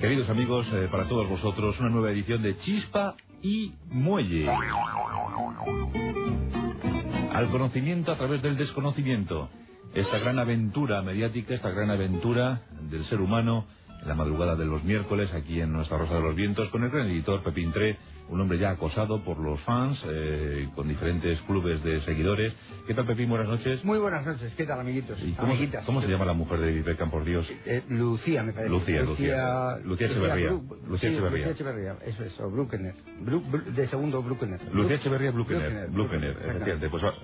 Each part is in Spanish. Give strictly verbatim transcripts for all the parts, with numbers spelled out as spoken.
Queridos amigos, eh, para todos vosotros, una nueva edición de Chispa y Muelle. Al conocimiento a través del desconocimiento. Esta gran aventura mediática, esta gran aventura del ser humano, en la madrugada de los miércoles, aquí en nuestra Rosa de los Vientos, con el gran editor Pepín Tré, un hombre ya acosado por los fans, eh, con diferentes clubes de seguidores. ¿Qué tal, Pepín? Buenas noches. Muy buenas noches. ¿Qué tal, amiguitos? ¿Cómo, amiguitas? ¿Cómo se llama la mujer de Beckham, por Dios? Eh, Lucía, me parece. Lucía, Lucía. Lucía Echeverría. Lucía Echeverría. Lucía Echeverría, eso es, o Bruckner. Bru, Bru, de segundo, Bruckner. Lucía Echeverría, Bruckner. Bruckner, efectivamente. Pues va,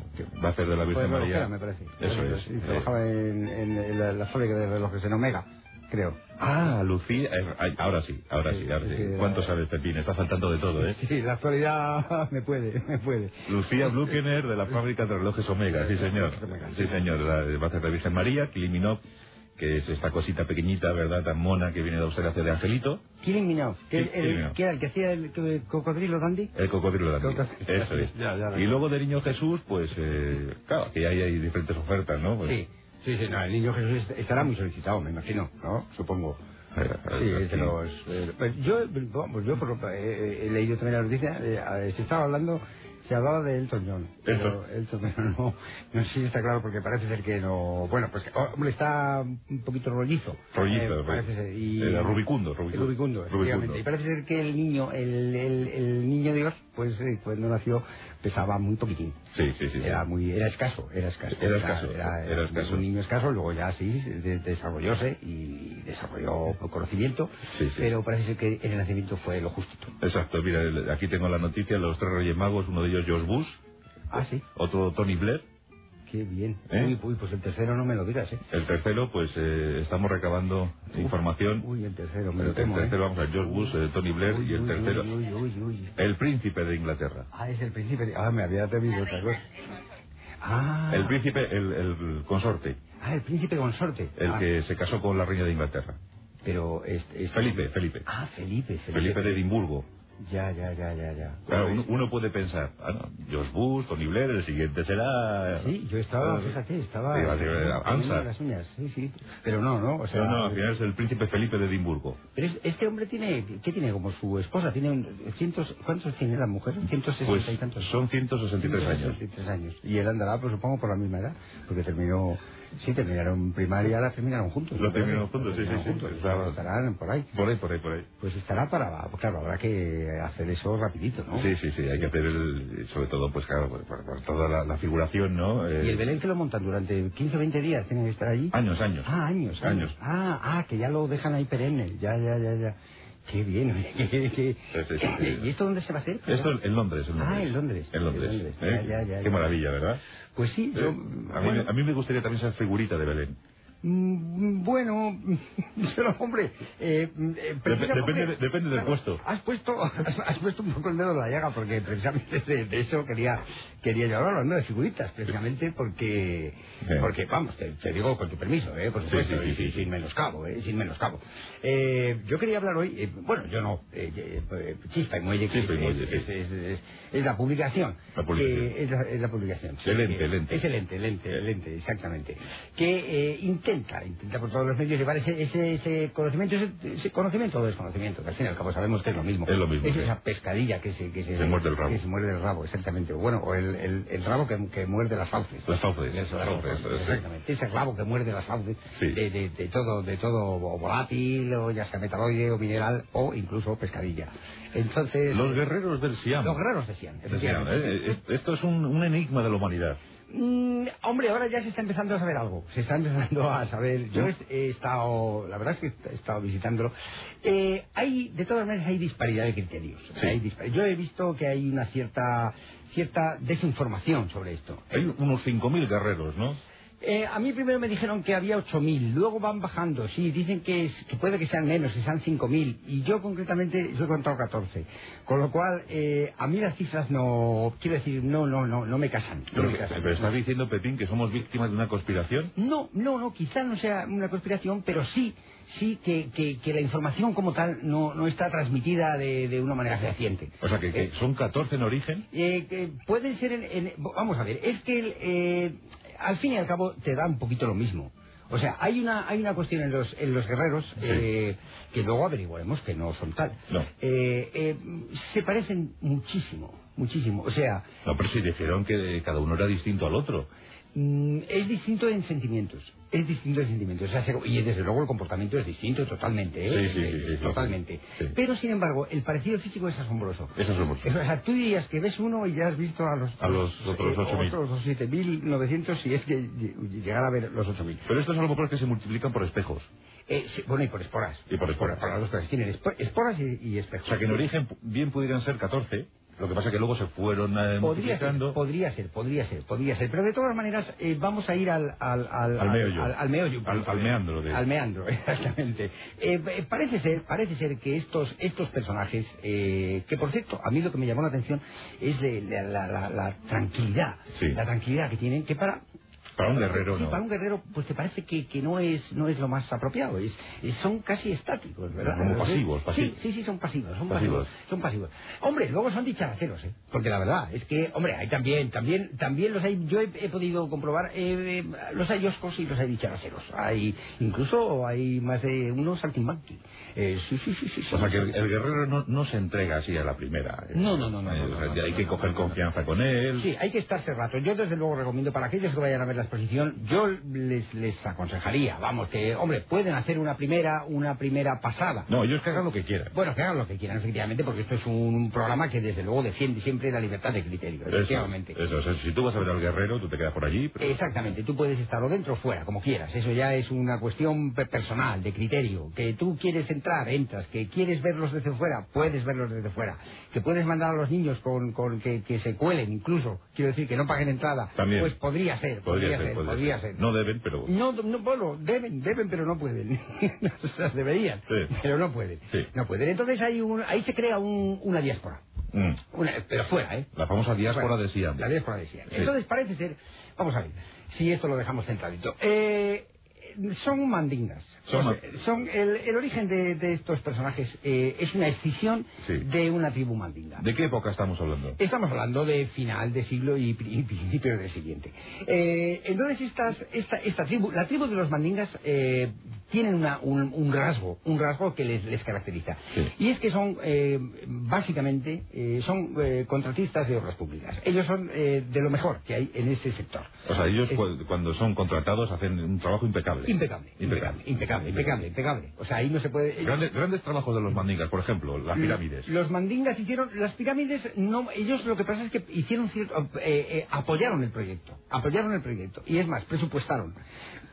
va a ser de la Virgen pues, María. Me parece. Eso es. es. Trabajaba en, en la, la fábrica de relojes en Omega, creo. Ah, Lucía, eh, ahora sí, ahora sí, ahora sí. ¿Cuánto sabes, Pepín? Estás saltando de todo, ¿eh? Sí, la actualidad me puede, me puede. Lucía Bruckner, de la fábrica de relojes Omega, sí señor. Sí señor, la va a ser la Virgen María, Kiliminov, que es esta cosita pequeñita, ¿verdad?, tan mona que viene de usted a hacer de angelito. Kiliminov, que el, el, el, el que hacía el, el cocodrilo dandy. El cocodrilo dandy, Coco... eso es. Ya, ya, ya. Y luego de Niño Jesús, pues, eh, claro, que ahí hay diferentes ofertas, ¿no? Pues, sí. Sí, sí, no, el Niño Jesús estará muy solicitado, me imagino, ¿no? Supongo. Sí, pero eh, yo, vamos, yo por, eh, he leído también la noticia, eh, se estaba hablando, se hablaba de Elton John, pero Elton John no, no sé si está claro porque parece ser que no, bueno, pues hombre, está un poquito rollizo. Rollizo, eh, parece ser, y, el rubicundo, rubicundo. El rubicundo, efectivamente, y parece ser que el niño, el, el, el niño Dios, pues eh, cuando nació pesaba muy poquitín. Sí, sí, sí. Era muy, era escaso, era escaso. Era escaso. Era, era, era escaso. Un niño escaso, luego ya sí, de, desarrollóse y desarrolló conocimiento, sí, sí. Pero parece ser que el nacimiento fue lo justito. Exacto, mira, el, aquí tengo la noticia, los tres Reyes Magos, uno de ellos George Bush, ah, sí. Otro Tony Blair. Qué bien. ¿Eh? Uy, uy, pues el tercero no me lo digas, ¿eh? El tercero, pues eh, estamos recabando uf, información. Uy, el tercero, me el, lo temo, El tercero, ¿eh? Vamos a ver, George Bush, eh, Tony Blair uy, y el uy, tercero, uy, uy, uy. El príncipe de Inglaterra. Ah, es el príncipe de... Ah, me había atrevido otra cosa. Ah. El príncipe, el, el consorte. Ah, el príncipe consorte. El ah. que se casó con la reina de Inglaterra. Pero este, este... Felipe, Felipe. Ah, Felipe, Felipe. Felipe de Edimburgo. Ya, ya, ya, ya, ya. Claro, uno, uno puede pensar, ah, no, George Bush, Tony Blair, el siguiente será... Sí, yo estaba, fíjate, estaba... Ansa. Las uñas, sí, sí. Pero no, no, o sea... No, no, al final es el príncipe Felipe de Edimburgo. Pero es, este hombre tiene, ¿qué tiene como su esposa? Tiene un, cientos, ¿cuántos tiene la mujer? ciento sesenta pues, y tantos. Son ciento sesenta y tres años. ciento sesenta y tres años. Y él andará, pues supongo, por la misma edad, porque terminó... Sí, terminaron primaria, la terminaron juntos. Lo terminaron juntos, sí, sí, juntos. sí. Claro. Estarán por ahí. Por ahí, por ahí, por ahí. Pues estará para... Pues claro, habrá que hacer eso rapidito, ¿no? Sí, sí, sí, hay que hacer el... Sobre todo, pues claro, por, por, por toda la, la figuración, ¿no? Eh... Y el Belén que lo montan durante quince o veinte días, tienen que estar allí. Años, años. Ah, años, años. años. Ah, ah, que ya lo dejan ahí perenne, ya, ya, ya, ya. Qué bien, qué, qué, qué. Sí, sí, sí. ¿Y esto dónde se va a hacer? Esto en Londres, en Londres. Ah, en Londres. En Londres. En Londres. ¿Eh? Ya, ya, ya, qué ya. maravilla, ¿verdad? Pues sí, yo... A mí, bueno. a mí me gustaría también esa figurita de Belén. Bueno, pero hombre, eh, eh, Dep depende, de, depende del claro, puesto. Has puesto, has, has puesto un poco el dedo en la llaga porque precisamente de, de eso quería, quería yo hablar, no de figuritas, precisamente porque, porque vamos, te, te digo con tu permiso, eh, por supuesto, sí, sí, sí, y, sí, sí. sin menoscabo, eh, sin menoscabo. Eh, yo quería hablar hoy, eh, bueno, yo no, eh, eh, Chispa y Muelle, sí, es, es, es, es, es, es la publicación, la publicación. Que, es, la, es la publicación, sí, excelente, eh, lente. excelente, lente, excelente, exactamente, que eh, Intenta, intenta por todos los medios llevar ese, ese, ese conocimiento, ese, ese conocimiento o desconocimiento, que al fin y al cabo sabemos que es lo mismo. Es lo mismo. Es sí. esa pescadilla que se, que se, se muerde el rabo. Que se muerde el rabo, exactamente. Bueno, o el, el, el rabo que, que muerde las fauces. Las fauces. Eso, las fauces, fauces exactamente. Sí. Ese rabo que muerde las fauces sí. de, de, de todo, de todo o volátil, o ya sea metaloide, o mineral, o incluso pescadilla. Entonces... Los guerreros del Siam. Los guerreros del Siam. Del Siam. Eh, esto es un, un enigma de la humanidad. Mm, hombre, ahora ya se está empezando a saber algo. Se está empezando a saber. Yo he, he estado, la verdad es que he estado visitándolo. Eh, hay, de todas maneras, hay disparidad de criterios. O sea, sí. hay dispar... Yo he visto que hay una cierta, cierta desinformación sobre esto. Hay unos cinco mil guerreros, ¿no? Eh, a mí primero me dijeron que había ocho mil, luego van bajando, sí, dicen que, es, que puede que sean menos, que sean cinco mil, y yo concretamente, yo he contado catorce, con lo cual, eh, a mí las cifras no, quiero decir, no, no, no, no me casan. No me casan. ¿Pero estás diciendo, Pepín, que somos víctimas de una conspiración? No, no, no, quizás no sea una conspiración, pero sí, sí que, que, que la información como tal no, no está transmitida de, de una manera fehaciente. O sea, que, que eh, son catorce en origen. Eh, que pueden ser, en, en, vamos a ver, es que... El, eh, al fin y al cabo te da un poquito lo mismo. O sea, hay una hay una cuestión en los en los guerreros, sí. eh, que luego averiguaremos que no son tal. No. Eh, eh, se parecen muchísimo, muchísimo. O sea... No, pero si dijeron que cada uno era distinto al otro. Es distinto en sentimientos, es distinto en sentimientos. O sea, se, y desde luego el comportamiento es distinto totalmente, ¿eh? Sí, sí, sí, sí, totalmente. Sí. Pero sin embargo, el parecido físico es asombroso. Es asombroso. O sea, tú dirías que ves uno y ya has visto a los a los otros eh, siete mil novecientos, si es que llegar a ver los ocho mil. Pero estos a lo mejor es que se multiplican por espejos. Eh, sí, bueno, y por esporas. Y por esporas. Para las dos tienen esporas y, y espejos. O sea, que en origen bien pudieran ser catorce. Lo que pasa es que luego se fueron eh, podría ser, podría ser, podría ser, podría ser. Pero de todas maneras, eh, vamos a ir al... Al, al, al meollo. Al, al meollo. Al, al meandro. De... Al meandro, exactamente. Eh, parece ser parece ser que estos estos personajes, eh, que por cierto, a mí lo que me llamó la atención es de, de, la, la, la tranquilidad. Sí. La tranquilidad que tienen, que para... Para un guerrero, sí, no. Para un guerrero, pues te parece que, que no es no es lo más apropiado. Es, es, son casi estáticos, ¿verdad? Como pasivos, pasivos. Sí, sí, sí, son pasivos, son pasivos. pasivos son pasivos. Hombre, luego son dicharaceros, ¿eh? Porque la verdad es que, hombre, hay también, también, también los hay. Yo he, he podido comprobar, eh, los hay oscos y los hay dicharaceros. Hay, incluso hay más de unos saltimbanqui. Eh, sí, sí, sí, sí. O sea que el, el guerrero no, no se entrega así a la primera. No, no, no, no. Eh, no, no, no hay no, que no, coger no, confianza no, no. con él. Sí, hay que estarse rato. Yo desde luego recomiendo para aquellos que vayan a ver la exposición, yo les les aconsejaría, vamos, que, hombre, pueden hacer una primera una primera pasada. No, ellos que hagan lo que quieran. Bueno, que hagan lo que quieran, efectivamente, porque esto es un programa que desde luego defiende siempre la libertad de criterio, eso, efectivamente. Eso, o sea, si tú vas a ver al guerrero, tú te quedas por allí. Pero... Exactamente, tú puedes estarlo dentro o fuera, como quieras, eso ya es una cuestión personal, de criterio, que tú quieres entrar, entras, que quieres verlos desde fuera, puedes verlos desde fuera, que puedes mandar a los niños con, con que, que se cuelen incluso, quiero decir, que no paguen entrada, también. Pues podría ser, podría ser. Ser, podría podría ser. Ser. No deben, pero... No, no, bueno, deben, deben, pero no pueden. O sea, deberían, sí. pero no pueden. Sí. No pueden. Entonces hay un, ahí se crea un, una diáspora. Mm. Una, pero fuera, ¿eh? La famosa diáspora de Siam. La diáspora de Siam. Sí. Entonces parece ser... Vamos a ver, si esto lo dejamos centradito. Eh... Son mandingas. Son, o sea, son el, el origen de, de estos personajes, eh, es una escisión, sí, de una tribu mandinga. ¿De qué época estamos hablando? Estamos hablando de final de siglo y, y principio del siguiente. Eh, entonces estas, esta, esta tribu, la tribu de los mandingas, eh, tienen una, un, un rasgo, un rasgo que les, les caracteriza, sí, y es que son, eh, básicamente, eh, son eh, contratistas de obras públicas. Ellos son eh, de lo mejor que hay en ese sector. O sea, ellos es, cu cuando son contratados hacen un trabajo impecable. Impecable, impecable, impecable, impecable, impecable. O sea, ahí no se puede... Grandes, grandes trabajos de los mandingas, por ejemplo, las pirámides. Los mandingas hicieron... Las pirámides, no, ellos lo que pasa es que hicieron cierto... Eh, eh, apoyaron el proyecto, apoyaron el proyecto. Y es más, presupuestaron.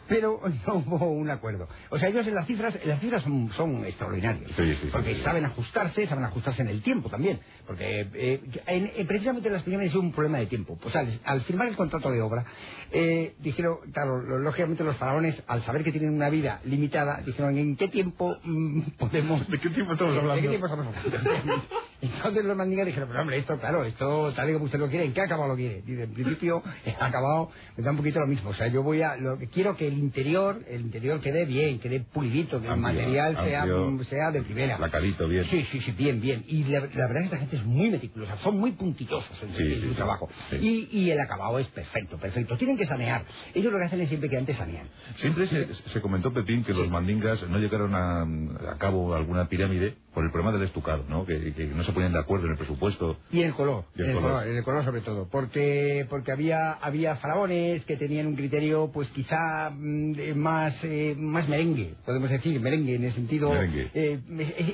Pero no hubo un acuerdo. O sea, ellos en las cifras, en las cifras son, son extraordinarios. Sí, sí, porque sí, sí, saben ajustarse, saben ajustarse en el tiempo también. Porque eh, en, en, precisamente en las pirámides hubo un problema de tiempo. O sea, al, al firmar el contrato de obra, eh, dijeron, claro, lógicamente los faraones, al saber que tienen una vida limitada, dijeron, ¿en qué tiempo mm, podemos...? ¿De qué tiempo estamos hablando? ¿De qué tiempo estamos hablando? Entonces los mandingas dijeron, pero hombre, esto, claro, esto tal y como usted lo quiere, ¿en qué acabado lo quiere? Dice, en principio, ha acabado, me da un poquito lo mismo. O sea, yo voy a... Lo que quiero que el interior, el interior quede bien, quede pulidito, que amplio, el material sea, sea de primera. Lacadito, bien. Sí, sí, sí, bien, bien. Y la, la verdad es que la gente es muy meticulosa, son muy puntillosos en, sí, en sí, su sí, trabajo. Sí. Y, y el acabado es perfecto, perfecto. Tienen que sanear. Ellos lo que hacen es siempre que antes sanean. Siempre se, se comentó, Pepín, que sí, los mandingas no llegaron a, a cabo alguna pirámide por el problema del estucado, ¿no? Que, que no se ponían de acuerdo en el presupuesto. Y el color, y el, el, color. Color, el color sobre todo, porque porque había había faraones que tenían un criterio, pues quizá más eh, más merengue, podemos decir merengue en el sentido, eh,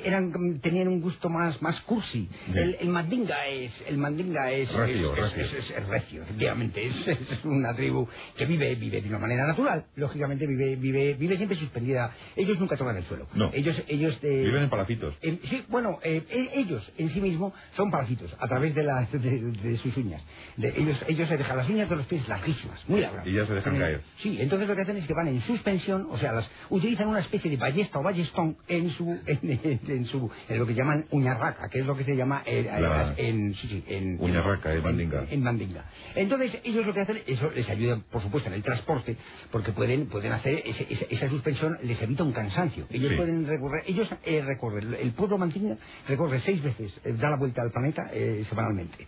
eran tenían un gusto más más cursi. Sí. El, el mandinga es el mandinga es recio, es, recio. Es, es, es, es recio, efectivamente, es, es una tribu que vive vive de una manera natural, lógicamente vive vive vive siempre suspendida. Ellos nunca toman el suelo. No. Ellos ellos eh, viven en palacitos. Sí, bueno, eh, ellos en sí mismos son parásitos a través de las de, de sus uñas. De, ellos ellos se dejan las uñas de los pies larguísimas, muy largas. Y ya se dejan caer. Sí, entonces lo que hacen es que van en suspensión, o sea, las utilizan una especie de ballesta o ballestón en su en, en, en su en lo que llaman uñarraca, que es lo que se llama eh, La... en sí, sí, en uñarraca, en mandinga. En, en mandinga. Entonces ellos lo que hacen, eso les ayuda por supuesto en el transporte, porque pueden pueden hacer ese, esa, esa suspensión, les evita un cansancio. Ellos sí. pueden recorrer, ellos eh, recorren el pueblo mandinga recorre seis veces, eh, da la vuelta al planeta eh, semanalmente.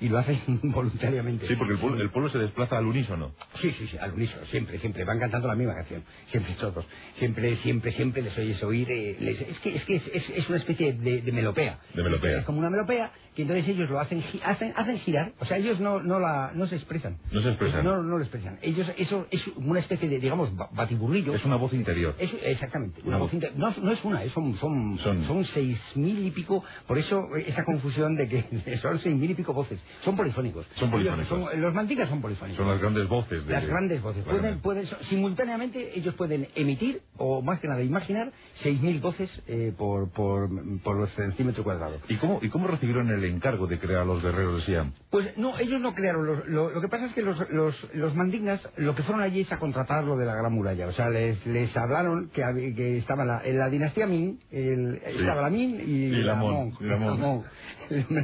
Y lo hacen voluntariamente. Sí, porque el pueblo, el pueblo se desplaza al unísono. Sí, sí, sí, al unísono, siempre, siempre. Van cantando la misma canción, siempre todos. Siempre, siempre, siempre les oyes oír... Eh, les... Es que es que es, es, es una especie de, de melopea. De melopea. Es como una melopea, que entonces ellos lo hacen hacen, hacen girar. O sea, ellos no no la no se expresan. No se expresan. No, no lo expresan. Ellos, eso es una especie de, digamos, batiburrillo. Es una voz interior. Es, exactamente. Una, una voz interior. No, no es una, es son, son, son... son seis mil y pico. Por eso esa confusión de que son seis mil y pico voces. Son polifónicos. Son polifónicos. Ellos, son, los mandingas son polifónicos. Son las grandes voces. De... Las grandes voces. Pueden, pueden, simultáneamente ellos pueden emitir, o más que nada imaginar, seis mil voces eh, por, por, por los centímetros cuadrados. ¿Y cómo, ¿Y cómo recibieron el encargo de crear los guerreros de Siam? Pues no, ellos no crearon. Lo, lo, lo que pasa es que los, los, los mandingas, lo que fueron allí es a contratar lo de la Gran Muralla. O sea, les, les hablaron que, que estaba la, en la dinastía Ming, el, sí. estaba la Ming y, y la, la Mong. La Mong. La Mong.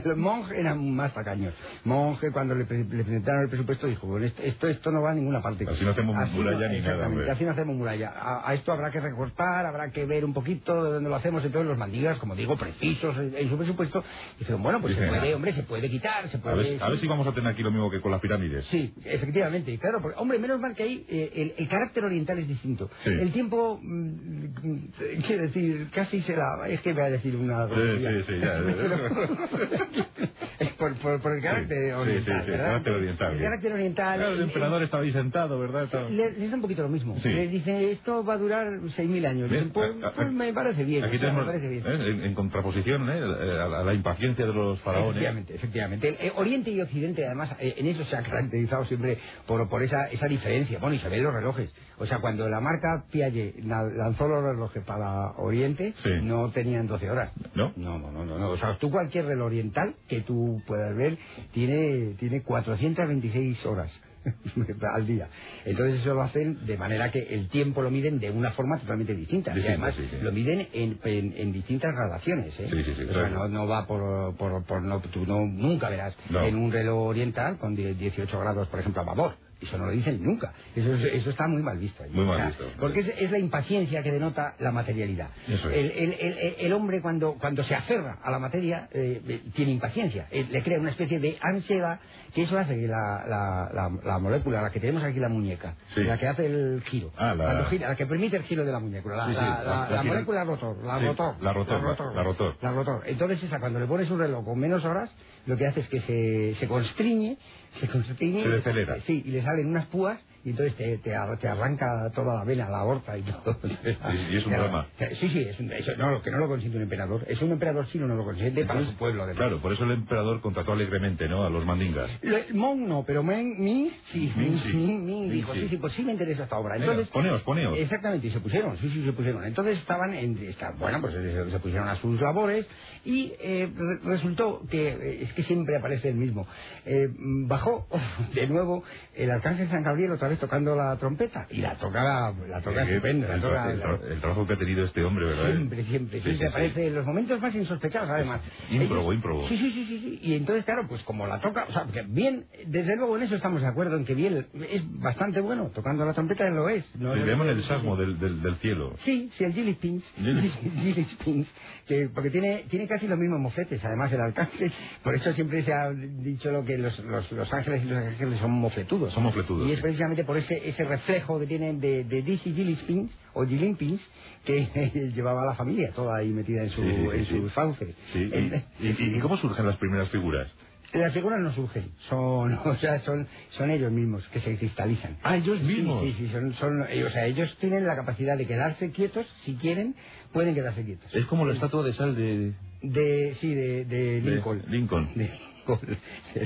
El Mong era más tacaño. Monje, cuando le, pre le presentaron el presupuesto, dijo: esto, esto esto no va a ninguna parte. Así no hacemos así muralla no, ni nada. Hombre. Así no hacemos muralla. A, a esto habrá que recortar, habrá que ver un poquito de dónde lo hacemos. Entonces los mandigas, como digo, precisos en, en su presupuesto, dijeron: bueno, pues Dicen, se puede, hombre, se puede quitar, se puede... A ver, a ver si vamos a tener aquí lo mismo que con las pirámides. Sí, efectivamente. Claro, porque, hombre, menos mal que ahí eh, el, el carácter oriental es distinto. Sí. El tiempo, mmm, quiero decir, casi será... Es que voy a decir una... Sí, sí, sí, ya. Por, por, por el carácter sí, oriental, sí, sí, el carácter oriental. El sí. carácter oriental. Claro, el emperador estaba ahí sentado, ¿verdad? Estaba... Les, les da un poquito lo mismo. Sí. Les dice, esto va a durar seis mil años. Bien, pues, a, a, pues me parece bien. Aquí o sea, tenemos, me parece bien. ¿Eh? En, en contraposición ¿eh? a, la, a la impaciencia de los faraones. Efectivamente, efectivamente. El, el Oriente y Occidente, además, en eso se ha caracterizado siempre por, por esa, esa diferencia. Bueno, y se ven los relojes. O sea, cuando la marca Piaget lanzó los relojes para Oriente, sí. no tenían doce horas. ¿No? No, no, no, no, no. O sea, tú cualquier reloj oriental que tú puedas ver tiene tiene cuatrocientas veintiséis horas al día. Entonces eso lo hacen de manera que el tiempo lo miden de una forma totalmente distinta. Sí, y además sí, sí. lo miden en, en, en distintas gradaciones. ¿eh? Sí, sí, sí, o sea, no, no va por... por, por no, tú no, nunca verás no. en un reloj oriental con dieciocho grados, por ejemplo, a vapor. Eso no lo dicen nunca. Eso, eso está muy mal visto. Muy mal visto. Porque es, es la impaciencia que denota la materialidad. Eso es. El, el, el, el hombre cuando, cuando se aferra a la materia eh, tiene impaciencia. Eh, le crea una especie de ansiedad que eso hace que la, la, la, la molécula, la que tenemos aquí la muñeca, sí. la que hace el giro, ah, la... Cuando gira, la que permite el giro de la muñeca, la, sí, sí, la, la, la, la, la molécula rotor, la, sí, rotor, la rotor, la rotor, la rotor, la rotor. Entonces esa cuando le pones un reloj con menos horas, lo que hace es que se, se constriñe. Se, se decelera. Sí, y le salen unas púas y entonces te, te, te arranca toda la vena, la aorta y todo. Y, y es un drama. Sí, sí, es un, eso, no, que no lo consiente un emperador. Es un emperador chino, no lo consiente para su pueblo. Además. Claro, por eso el emperador contrató alegremente, ¿no?, a los mandingas. Le, Mon no, pero Men, Min, sí. Min, sí. Min, Min dijo, sí, sí, pues sí me interesa esta obra. Entonces, Mira, poneos, poneos. Exactamente, y se pusieron, sí, sí, se pusieron. Entonces estaban, en, estaban bueno, pues se, se pusieron a sus labores y eh, resultó que, es que siempre aparece el mismo, eh, bajó de nuevo el arcángel San Gabriel otra tocando la trompeta y la toca la toca eh, estupendo el, toca, el, el, el trabajo que ha tenido este hombre, ¿verdad? Siempre, siempre, sí, siempre sí, aparece sí. en los momentos más insospechados, además. Ímprobo, ímprobo. Sí, sí, sí, sí, sí. Y entonces, claro, pues como la toca, o sea, porque bien, desde luego en eso estamos de acuerdo, en que bien es bastante bueno, tocando la trompeta lo es. ¿no? Le llaman el sarmo del, del, del cielo. Sí, sí, el Gillespins, Gillespins, que porque tiene tiene casi los mismos mofletes, además el arcángel, por eso siempre se ha dicho lo que los, los, los ángeles y los ángeles son mofletudos. Son mofletudos. Y es precisamente por ese, ese reflejo que tienen de, de Dizzy Gillespie o Gilimpins, que llevaba a la familia toda ahí metida en su, sí, sí, en sí, sus fauces. Sí, el... y, y, ¿Y cómo surgen las primeras figuras? Las figuras no surgen, son, o sea, son, son ellos mismos que se cristalizan. Ah, ellos mismos. Sí, sí, sí son, son, o sea, ellos tienen la capacidad de quedarse quietos, si quieren, pueden quedarse quietos. Es como la estatua de sal de... de sí, de, de Lincoln. De Lincoln. De...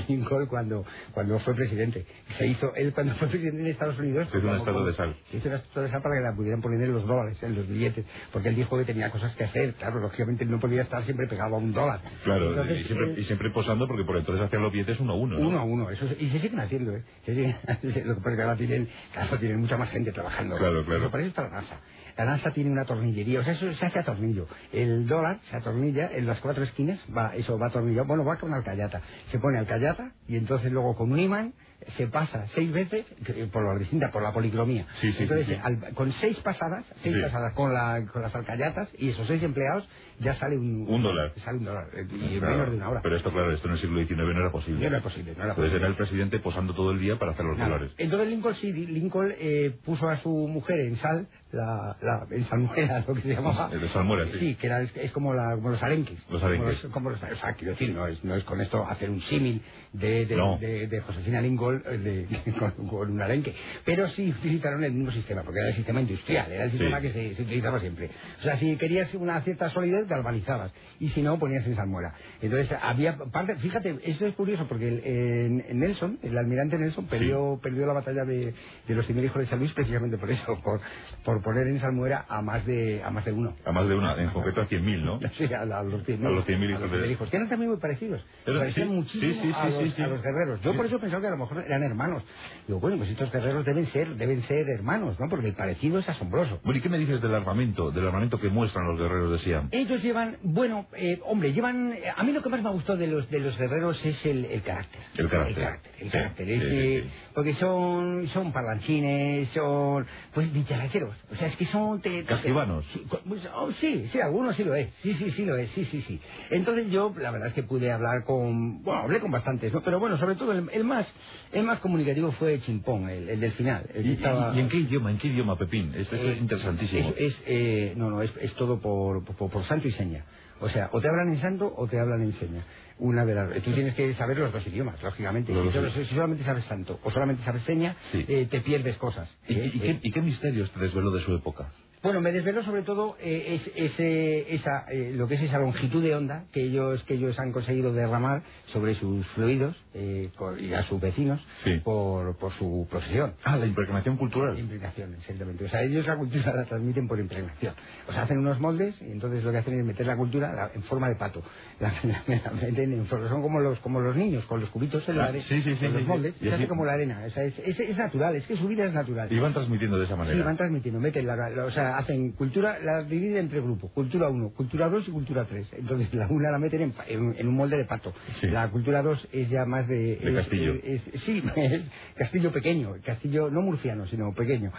Lincoln cuando cuando fue presidente, se hizo él cuando fue presidente de Estados Unidos, se hizo una estatua de sal, se hizo una estatua de sal para que la pudieran poner en los dólares, en los billetes, porque él dijo que tenía cosas que hacer, claro, lógicamente no podía estar siempre pegado a un dólar, claro, entonces, y, siempre, él, y siempre posando, porque por entonces hacían los billetes uno a uno, ¿no? Uno a uno, eso, y se siguen haciendo, ¿eh? Se siguen, porque ahora tienen, claro, tienen mucha más gente trabajando, claro, claro. Pero para eso está la NASA. La NASA tiene una tornillería, o sea, eso se hace a tornillo. El dólar se atornilla en las cuatro esquinas, va, eso va atornillado, bueno, va con alcayata. Se pone alcayata y entonces luego con un imán se pasa seis veces por la distinta, por la policromía. Sí, sí, entonces, sí, sí. Al, con seis pasadas, seis sí. pasadas con, la, con las alcayatas y esos seis empleados ya sale un, un dólar. Sale un dólar, y claro, menos de una hora. Pero esto, claro, esto en el siglo diecinueve no era posible. No era posible, no era posible. Entonces era el presidente posando todo el día para hacer los claro. dólares. Entonces Lincoln, sí, Lincoln eh, puso a su mujer en sal, la, la en salmuera, lo que se llamaba. El de salmuera, sí. Sí, que era, es, es como, la, como los arenques. Los arenques. Como los, como los, o sea, quiero decir, no es, no es con esto hacer un símil de, de, no. de, de Josefina Lincoln. De, con, con un arenque, pero sí utilizaron el mismo sistema, porque era el sistema industrial, era el sistema sí. que se, se utilizaba siempre. O sea, si querías una cierta solidez, galvanizabas, y si no, ponías en salmuera. Entonces, había parte, fíjate, esto es curioso, porque el, el Nelson, el almirante Nelson, perdió, sí. perdió la batalla de, de los primeros hijos de San Luis precisamente por eso, por, por poner en salmuera a más de a más de uno. A más de uno, en concreto a cien mil, ¿no? Sí, a, a los cien mil hijos. Que eran también muy parecidos, pero, parecían sí, muchísimo sí, sí, sí, a, los, sí, sí. a los guerreros. Yo sí. por eso pensaba que a lo mejor eran hermanos. Digo, bueno, pues estos guerreros deben ser deben ser hermanos, ¿no? Porque el parecido es asombroso. Bueno, ¿y qué me dices del armamento, del armamento que muestran los guerreros de Siam? Ellos llevan, bueno, eh, hombre, llevan... A mí lo que más me gustó de los de los guerreros es el, el carácter. El carácter. El carácter, el sí, carácter. Es, sí, sí, sí. Porque son son parlanchines, son, pues, dicharacheros. O sea, es que son... Te, Castivanos. Te, pues, oh, sí, sí, algunos sí lo es. Sí, sí, sí lo es, sí, sí, sí. Entonces yo, la verdad es que pude hablar con... Bueno, hablé con bastantes, ¿no? Pero bueno, sobre todo el, el más... El más comunicativo fue Chimpón, el, el del final. El ¿Y, estaba... ¿Y en qué idioma, en qué idioma, Pepín? Esto eh, es interesantísimo. Es, es, eh, no, no, es, es todo por, por, por santo y seña. O sea, o te hablan en santo o te hablan en seña. Una de las... Tú tienes que saber los dos idiomas, lógicamente. Los si, los, si solamente sabes santo o solamente sabes seña, sí. eh, te pierdes cosas. ¿Y, eh, y, qué, eh, ¿Y qué misterios te desveló de su época? Bueno, me desveló sobre todo eh, es, ese, esa, eh, lo que es esa longitud de onda que ellos que ellos han conseguido derramar sobre sus fluidos eh, con, y a sus vecinos sí. por, por su profesión. Ah, la impregnación cultural. La impregnación, exactamente. O sea, ellos la cultura la transmiten por impregnación. O sea, hacen unos moldes y entonces lo que hacen es meter la cultura la, en forma de pato. La, la, la meten en forma, son como los como los niños, con los cubitos en la arena, sí, sí, sí, con sí, los sí, moldes, sí. y se hace como la arena. O sea, es, es, es natural, es que su vida es natural. Y van transmitiendo de esa manera. Sí, van transmitiendo, meten la... la o sea, hacen cultura, la dividen entre grupos, cultura uno, cultura dos y cultura tres. Entonces la una la meten en, en, en un molde de pato. Sí. La cultura dos es ya más de... de es, castillo. Es, es, sí, es castillo pequeño, castillo no murciano, sino pequeño,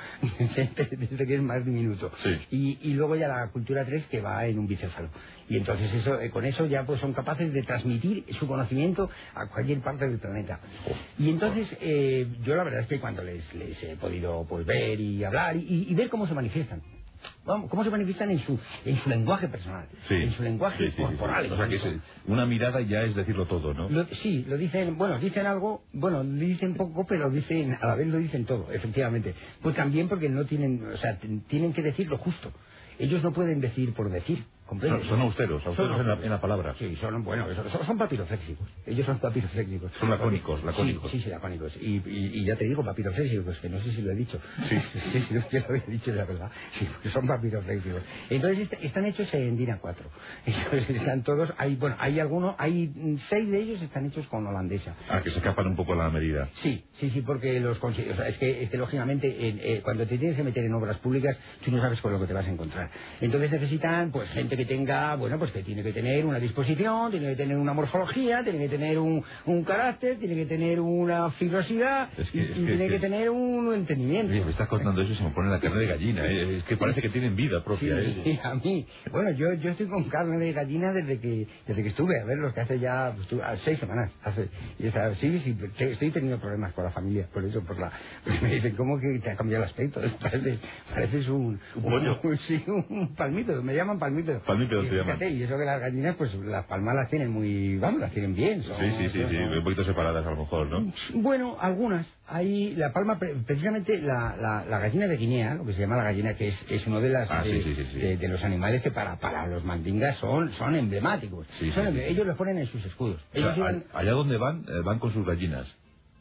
desde que es más diminuto. Sí. Y, y luego ya la cultura tres que va en un bicéfalo. Y entonces eso eh, con eso ya pues son capaces de transmitir su conocimiento a cualquier parte del planeta. Y entonces eh, yo la verdad es que cuando les, les he podido pues ver y hablar y, y ver cómo se manifiestan. Vamos, cómo se manifiestan en su en su lenguaje personal, sí, en su lenguaje sí, sí, corporal. Sí, sí. O sea, que es, una mirada ya es decirlo todo, ¿no? Lo, sí, lo dicen, bueno, dicen algo, bueno, dicen poco, pero dicen a la vez lo dicen todo, efectivamente. Pues también porque no tienen, o sea, tienen que decir lo justo. Ellos no pueden decir por decir. Son, son austeros, austeros son en, austeros. La, en la palabra. Sí, son, bueno, son, son papirofléxicos. Ellos son papirofléxicos. Son lacónicos, lacónicos. Sí, sí, sí lacónicos. Y, y, y ya te digo papirofléxicos, que no sé si lo he dicho. Sí, sí, sí, yo lo había dicho, la verdad. Sí, porque son papirofléxicos. Entonces est están hechos en Dina cuatro. Entonces están todos, hay, bueno, hay algunos, hay seis de ellos están hechos con holandesa. Ah, que se escapan un poco a la medida. Sí, sí, sí, porque los o sea, es que, es que lógicamente, eh, eh, cuando te tienes que meter en obras públicas, tú no sabes con lo que te vas a encontrar. Entonces necesitan, pues, gente gente que tenga, bueno, pues que tiene que tener una disposición, tiene que tener una morfología, tiene que tener un, un carácter, tiene que tener una fibrosidad, es que, y, es que, tiene que, que tener un entendimiento. Mira, me estás contando eso y se me pone la carne de gallina, ¿eh? Es que parece que tienen vida propia. Sí, ¿eh? A mí, bueno, yo yo estoy con carne de gallina desde que desde que estuve, a ver, lo que hace ya pues, tú, a seis semanas, hace, y está, sí, sí, estoy teniendo problemas con la familia, por eso, por la, pues me dicen, ¿cómo que te ha cambiado el aspecto? Pareces, pareces un, un, un, un, sí, un palmito, me llaman palmito. Palmito te llaman. Y eso que las gallinas, pues las palmas las tienen muy, vamos, las tienen bien. Son, sí, sí, sí, son, sí, un poquito separadas a lo mejor, ¿no? Bueno, algunas. Hay la palma, precisamente la, la, la gallina de Guinea, lo que se llama la gallina, que es, es uno de las ah, de, sí, sí, sí, sí. De, de los animales que para, para los mandingas son, son emblemáticos. Sí, son sí, emblemáticos. Sí, sí. Ellos los ponen en sus escudos. Ellos o sea, llevan... Allá donde van, eh, van con sus gallinas.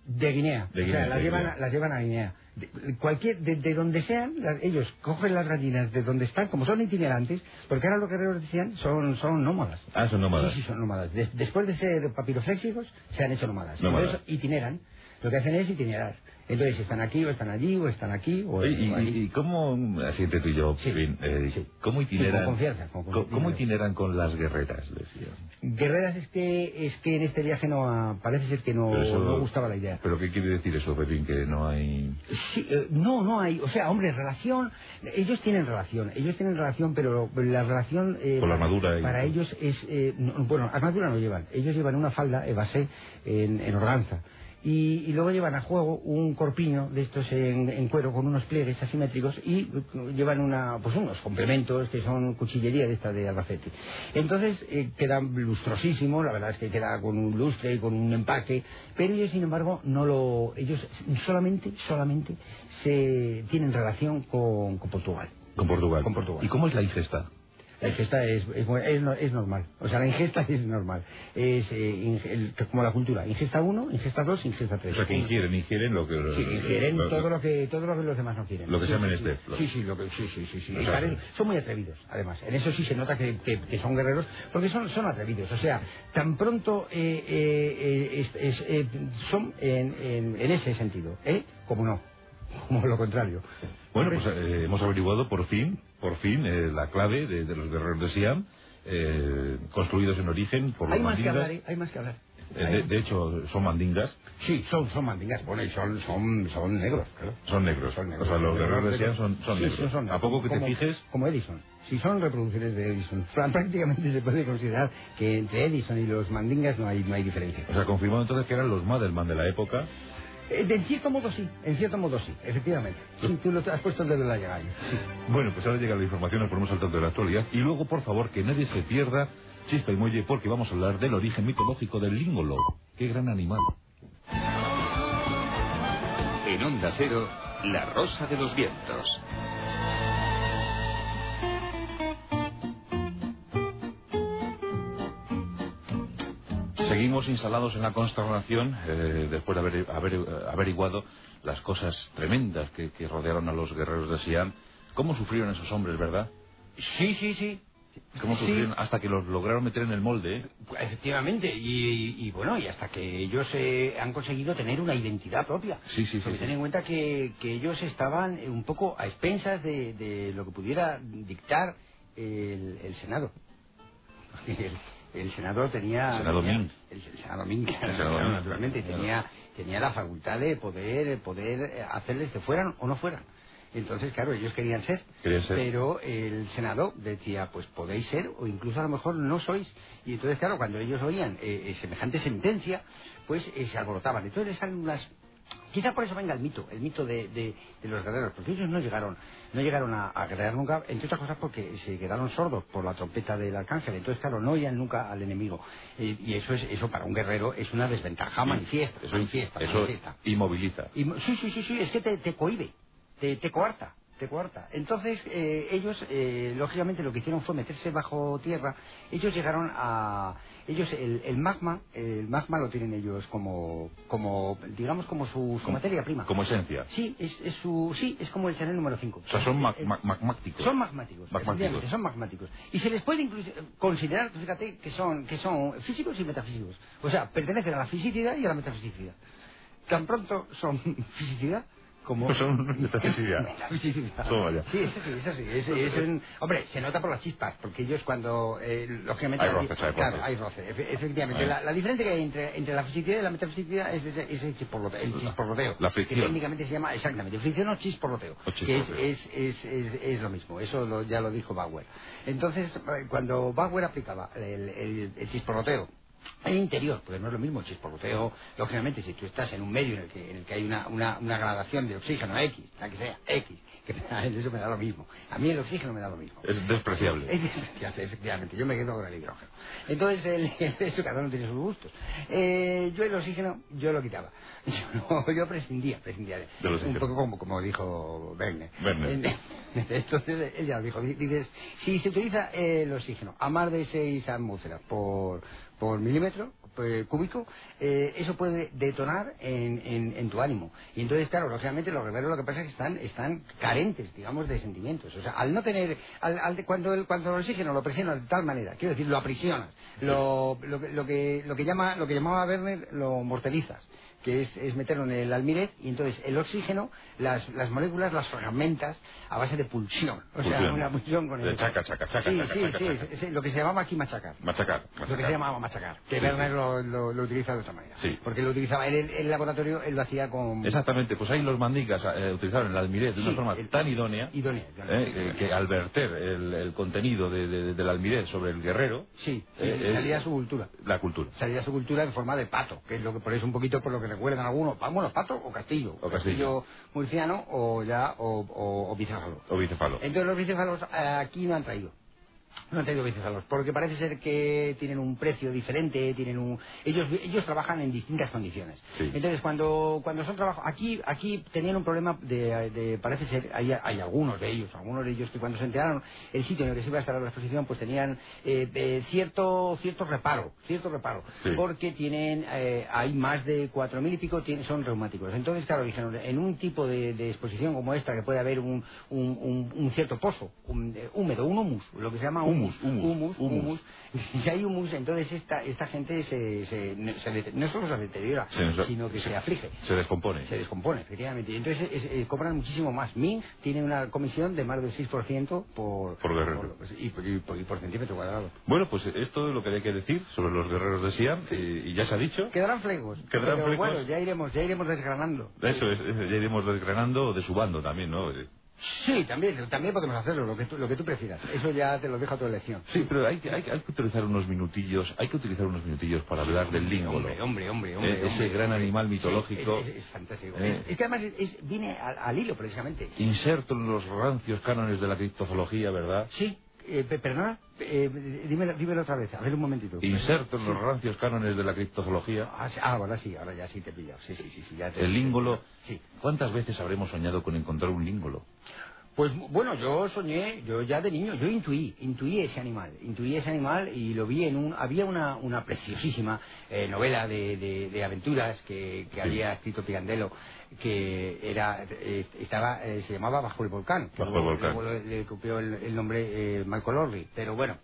De Guinea. De Guinea, o sea, las llevan, Guinea. Las llevan a Guinea. De, cualquier, de, de donde sean, las, ellos cogen las gallinas de donde están, como son itinerantes, porque ahora lo que ellos decían son, son nómadas. Ah, son nómadas. Sí, sí, son nómadas. De, después de ser papirofléxicos, se han hecho nómadas. nómadas. Entonces itineran. Lo que hacen es itinerar. Entonces, están aquí, o están allí, o están aquí, o... ¿Y, o allí? ¿Y cómo, así entre tú y yo, sí, eh, sí. ¿cómo itineran, sí, con confianza, con confianza, ¿cómo itineran con las guerreras? Decía. Guerreras es que es que en este viaje no ha, parece ser que no, eso, no gustaba la idea. ¿Pero qué quiere decir eso, Pepín, que no hay...? Sí, eh, no, no hay, o sea, hombre, relación, ellos tienen relación, ellos tienen relación, pero la relación... Eh, con la armadura. Para y... ellos es... Eh, no, bueno, armadura no llevan, ellos llevan una falda, evasé, en, en organza. Y, y luego llevan a juego un corpiño de estos en, en cuero con unos pliegues asimétricos y llevan una, pues unos complementos que son cuchillería de esta de Albacete. Entonces eh, quedan lustrosísimos, la verdad es que queda con un lustre y con un empaque, pero ellos sin embargo no lo, ellos solamente, solamente se tienen relación con, con Portugal. Con Portugal. Con Portugal. ¿Y cómo es la ingesta? La ingesta es, es, es, es normal, o sea, la ingesta es normal, es eh, inge, el, como la cultura, ingesta uno, ingesta dos, ingesta tres. O sea, que ingieren, ingieren lo que... Sí, ingieren lo, todo, lo que, todo lo que los demás no quieren. Lo que sí, sea menester. Sí, sí, lo que, sí, sí, sí, sí. O sea, parecen, son muy atrevidos, además, en eso sí se nota que, que, que son guerreros, porque son, son atrevidos, o sea, tan pronto eh, eh, es, es, eh, son en, en, en ese sentido, ¿eh? Como no, como lo contrario. Bueno, pues eh, hemos averiguado por fin, por fin, eh, la clave de, de los guerreros de Siam, eh, construidos en origen por los mandingas. Hay más que hablar, ¿eh? Hay más que hablar. Eh, de, de hecho, ¿son mandingas? Sí, son, son mandingas. Bueno, y son, son, son negros, claro. Son negros. Son negros. O sea, los guerreros de Siam son, son, sí, negros. Sí, son negros. ¿A poco que como, te fijes? Como Edison. Si son reproducciones de Edison, prácticamente se puede considerar que entre Edison y los mandingas no hay, no hay diferencia. O sea, confirmado entonces que eran los Madelman de la época... En cierto modo sí, en cierto modo sí, efectivamente. Sí, tú lo has puesto el dedo en la llaga. Sí. Bueno, pues ahora llega la información, nos ponemos al tanto de la actualidad. Y luego, por favor, que nadie se pierda Chispa y Muelle, porque vamos a hablar del origen mitológico del lingolo. ¡Qué gran animal! En Onda Cero, la rosa de los vientos. Seguimos instalados en la consternación eh, después de haber, haber averiguado las cosas tremendas que, que rodearon a los guerreros de Siam. ¿Cómo sufrieron esos hombres, verdad? Sí, sí, sí. ¿Cómo sufrieron sí. hasta que los lograron meter en el molde? ¿Eh? Efectivamente, y, y, y bueno, y hasta que ellos eh, han conseguido tener una identidad propia. Sí, sí, sí. Porque sí. ten en cuenta que, que ellos estaban un poco a expensas de, de lo que pudiera dictar el, el Senado. El, El senador tenía... El senador tenía, Ming. El, el senador Ming, claro, el senador, naturalmente, claro. tenía, tenía la facultad de poder, poder hacerles que fueran o no fueran. Entonces, claro, ellos querían ser, querían ser, pero el Senado decía, pues podéis ser, o incluso a lo mejor no sois. Y entonces, claro, cuando ellos oían eh, semejante sentencia, pues eh, se alborotaban. Entonces les salen unas... Quizá por eso venga el mito, el mito de, de, de los guerreros, porque ellos no llegaron, no llegaron a, a guerrear nunca, entre otras cosas porque se quedaron sordos por la trompeta del arcángel, entonces claro, no oían nunca al enemigo, eh, y eso es, eso para un guerrero es una desventaja manifiesta, eso, manifiesta, eso manifiesta. Inmoviliza. Y, sí, sí, sí, sí, es que te, te cohíbe, te, te coarta. Te coarta. Entonces eh, ellos eh, lógicamente lo que hicieron fue meterse bajo tierra. Ellos llegaron a ellos el, el magma, el magma lo tienen ellos como como digamos como su, su como, materia prima. Como esencia. Sí, es, es su sí, es como el Chanel número cinco. O sea, son mag, mag, magmáticos. Son magmáticos. magmáticos. Son magmáticos. Y se les puede incluso considerar, fíjate, que son que son físicos y metafísicos. O sea, pertenecen a la fisicidad y a la metafisicidad. Tan pronto son fisicidad como son de toxicidad. Todo vaya. Sí, eso sí, eso sí. Es, es un... Hombre, se nota por las chispas, porque ellos cuando, eh, lógicamente... Hay roces, hay roces. Claro, hay roces, efe, efectivamente. La, la diferencia que hay entre, entre la fisicidad y la metafisicidad es, es el chisporroteo. El chisporroteo la, la que técnicamente se llama, exactamente, fricción o chisporroteo, o chisporroteo. Que es, es, es, es, es lo mismo, eso lo, ya lo dijo Bauer. Entonces, cuando Bauer aplicaba el, el, el chisporroteo, el interior, porque no es lo mismo el chisporroteo, lógicamente, si tú estás en un medio en el que, en el que hay una, una, una gradación de oxígeno, X, la que sea, X, que me da, eso me da lo mismo. A mí el oxígeno me da lo mismo. Es despreciable. Es despreciable, efectivamente. Yo me quedo con el hidrógeno. Entonces, el, el, eso cada uno tiene sus gustos. Eh, yo el oxígeno, yo lo quitaba. Yo, no, yo prescindía, prescindía. De, de un poco como, como dijo Verne. Verne. Entonces, él ya lo dijo. Dices, si se utiliza el oxígeno a más de seis atmósferas por... por milímetro por cúbico, eh, eso puede detonar en, en, en tu ánimo. Y entonces, claro, lógicamente los guerreros lo que pasa es que están, están carentes, digamos, de sentimientos. O sea, al no tener, al, al, cuando, el, cuando el oxígeno lo presionas de tal manera, quiero decir, lo aprisionas, lo, lo, lo, que, lo, que, llama, lo que llamaba Werner, lo mortelizas, que es, es meterlo en el almirez, y entonces el oxígeno, las, las moléculas las fragmentas a base de pulsión, o pulsión. sea, una pulsión con el... De chaca, chaca, chaca, sí, chaca, sí, chaca, sí, chaca. Es, es, lo que se llamaba aquí machacar. Machacar. machacar. Lo que se llamaba machacar, que sí, Werner sí. Lo, lo, lo utilizaba de otra manera, sí. Porque lo utilizaba en el, el laboratorio, él lo hacía con... Exactamente, pues ahí los mandingas eh, utilizaron el almirez de una sí, forma el, tan idónea, idónea, idónea, eh, idónea. que al verter el, el contenido de, de, del almirez sobre el guerrero... Sí, sí eh, salía su cultura. La cultura. Salía su cultura en forma de pato, que es lo que por eso un poquito por lo que recuerdan algunos, bueno, pato o castillo, o castillo, castillo murciano o ya o, o, o bicéfalo. O bicéfalo. Entonces los bicéfalos aquí no han traído. No han traído bicéfalos, porque parece ser que tienen un precio diferente, tienen un... ellos ellos trabajan en distintas condiciones. Sí. Entonces cuando cuando son trabajos aquí aquí tenían un problema de, de parece ser hay, hay algunos de ellos, algunos de ellos que cuando se enteraron el sitio en el que se iba a estar la exposición, pues tenían eh, eh, cierto cierto reparo, cierto reparo, sí. Porque tienen eh, hay más de cuatro mil y pico tienen, son reumáticos. Entonces claro, dijeron, en un tipo de, de exposición como esta que puede haber un un, un, un cierto pozo un, húmedo, un humus, lo que se llama Humus, humus, humus, humus. Si hay humus, entonces esta esta gente se, se, se no solo se deteriora, se, sino que se, se aflige. Se descompone. Se descompone, efectivamente. Y entonces es, eh, cobran muchísimo más. Ming tiene una comisión de más del seis por ciento por, por guerrero. Por, y, y, por, y por centímetro cuadrado. Bueno, pues esto es lo que hay que decir sobre los guerreros de Siam, sí. y, y ya se ha dicho. Quedarán flecos. Quedarán pero, flecos. Bueno, ya iremos, ya iremos desgranando. Eso es, ya iremos desgranando de su bando también, ¿no? Sí, también, también podemos hacerlo, lo que, tú, lo que tú prefieras. Eso ya te lo dejo a tu elección. Sí, pero hay, hay, hay que utilizar unos minutillos, hay que utilizar unos minutillos para hablar del língolo. Hombre, hombre, hombre, hombre. Eh, hombre ese hombre, gran hombre. animal mitológico. Sí, es, es fantástico. Eh. Es, es que además es, es, viene al, al hilo, precisamente. Inserto en los rancios cánones de la criptozoología, ¿verdad? Sí. Eh, perdona, eh, dímelo, dímelo otra vez, a ver un momentito. Inserto en los rancios cánones de la criptozoología. Ah, sí, ahora sí, ahora ya sí te he pillado. Sí, sí, sí, sí, ya te... El língolo. Sí. ¿Cuántas veces habremos soñado con encontrar un língolo? Pues bueno, yo soñé, yo ya de niño, yo intuí, intuí ese animal, intuí ese animal y lo vi en un, había una, una preciosísima eh, novela de, de, de aventuras que, que sí. había escrito Pirandello, que era, eh, estaba, eh, se llamaba Bajo el volcán, Bajo luego, el volcán. Luego le copió el, el nombre eh, Michael Orley, pero bueno.